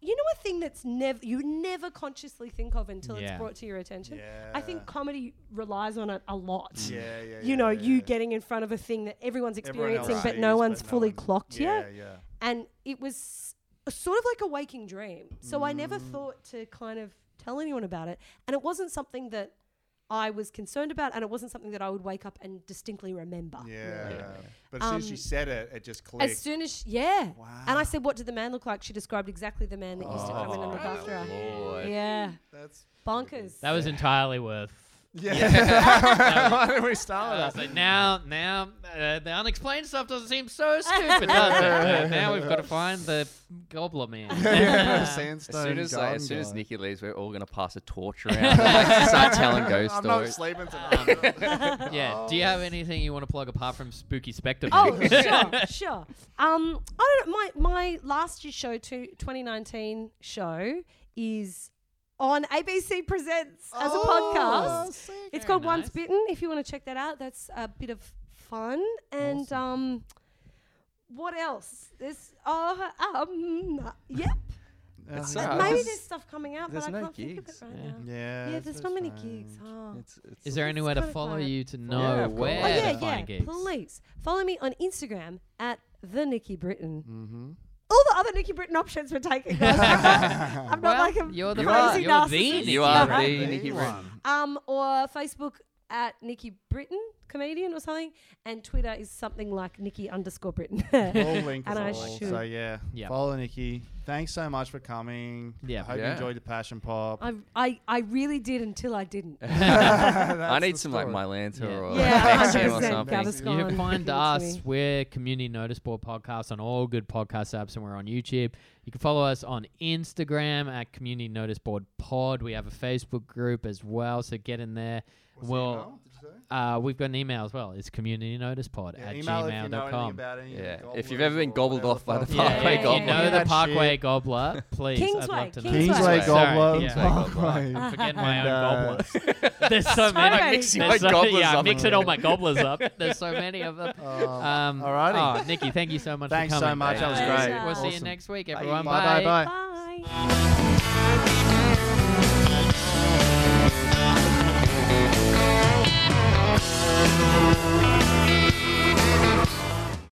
you know, a thing that's you never consciously think of until it's brought to your attention. Yeah. I think comedy relies on it a lot. Yeah. You know, you getting in front of a thing that everyone's experiencing, but no one's fully clocked yet. Yeah. And it was sort of like a waking dream. So I never thought to kind of tell anyone about it. And it wasn't something that I was concerned about, and it wasn't something that I would wake up and distinctly remember. Yeah. But as soon as she said it, it just clicked. As soon as Wow. And I said, what did the man look like? She described exactly the man that used to come in and look after her. Lord. Yeah. That's bonkers. That was entirely worth Yeah. Yeah. Why did we start with that? So now the unexplained stuff doesn't seem so stupid, does it? Now we've got to find the gobbler man. As soon as Nikki leaves, we're all going to pass a torch around and start telling ghost stories. I'm not sleeping tonight. Yeah. Do you have anything you want to plug apart from spooky spectacles? Oh, sure. I don't know. My last year's show, 2019 show, is on ABC Presents as a podcast. Sick. It's called Once Bitten. If you want to check that out, that's a bit of fun. And awesome. What else? Yep. Maybe there's stuff coming out, but I can't think of it right now. Yeah, there's not many gigs. Oh. Is there anywhere to follow you to know where to find gigs? Please follow me on Instagram at the Nikki Britton. Mm-hmm. All the other Nikki Britton options were taken. I'm not like a crazy narcissist. You are the Nikki Britton. Or Facebook at Nikki Britton, comedian or something. And Twitter is something like Nikki_Britton. All linked. So yeah, follow Nikki. Thanks so much for coming. Yeah, I hope you enjoyed the Passion Pop. I really did until I didn't. I need some story. Like Mylanta or Nexium or something. You can find us. We're Community Notice Board Podcast on all good podcast apps, and we're on YouTube. You can follow us on Instagram at Community Notice Board Pod. We have a Facebook group as well, so get in there. Well, we've got an email as well. It's communitynoticepod @gmail.com. If you've ever been gobbled off by the Parkway Gobbler. If you know the Parkway Gobbler, please, I'd love to know. Kingsway Gobbler. I'm forgetting my own gobblers. There's so many. I'm mixing all my gobblers up. There's so many of them. All righty. Nikki, thank you so much for coming. Thanks so much. That was great. We'll see you next week, everyone. Bye.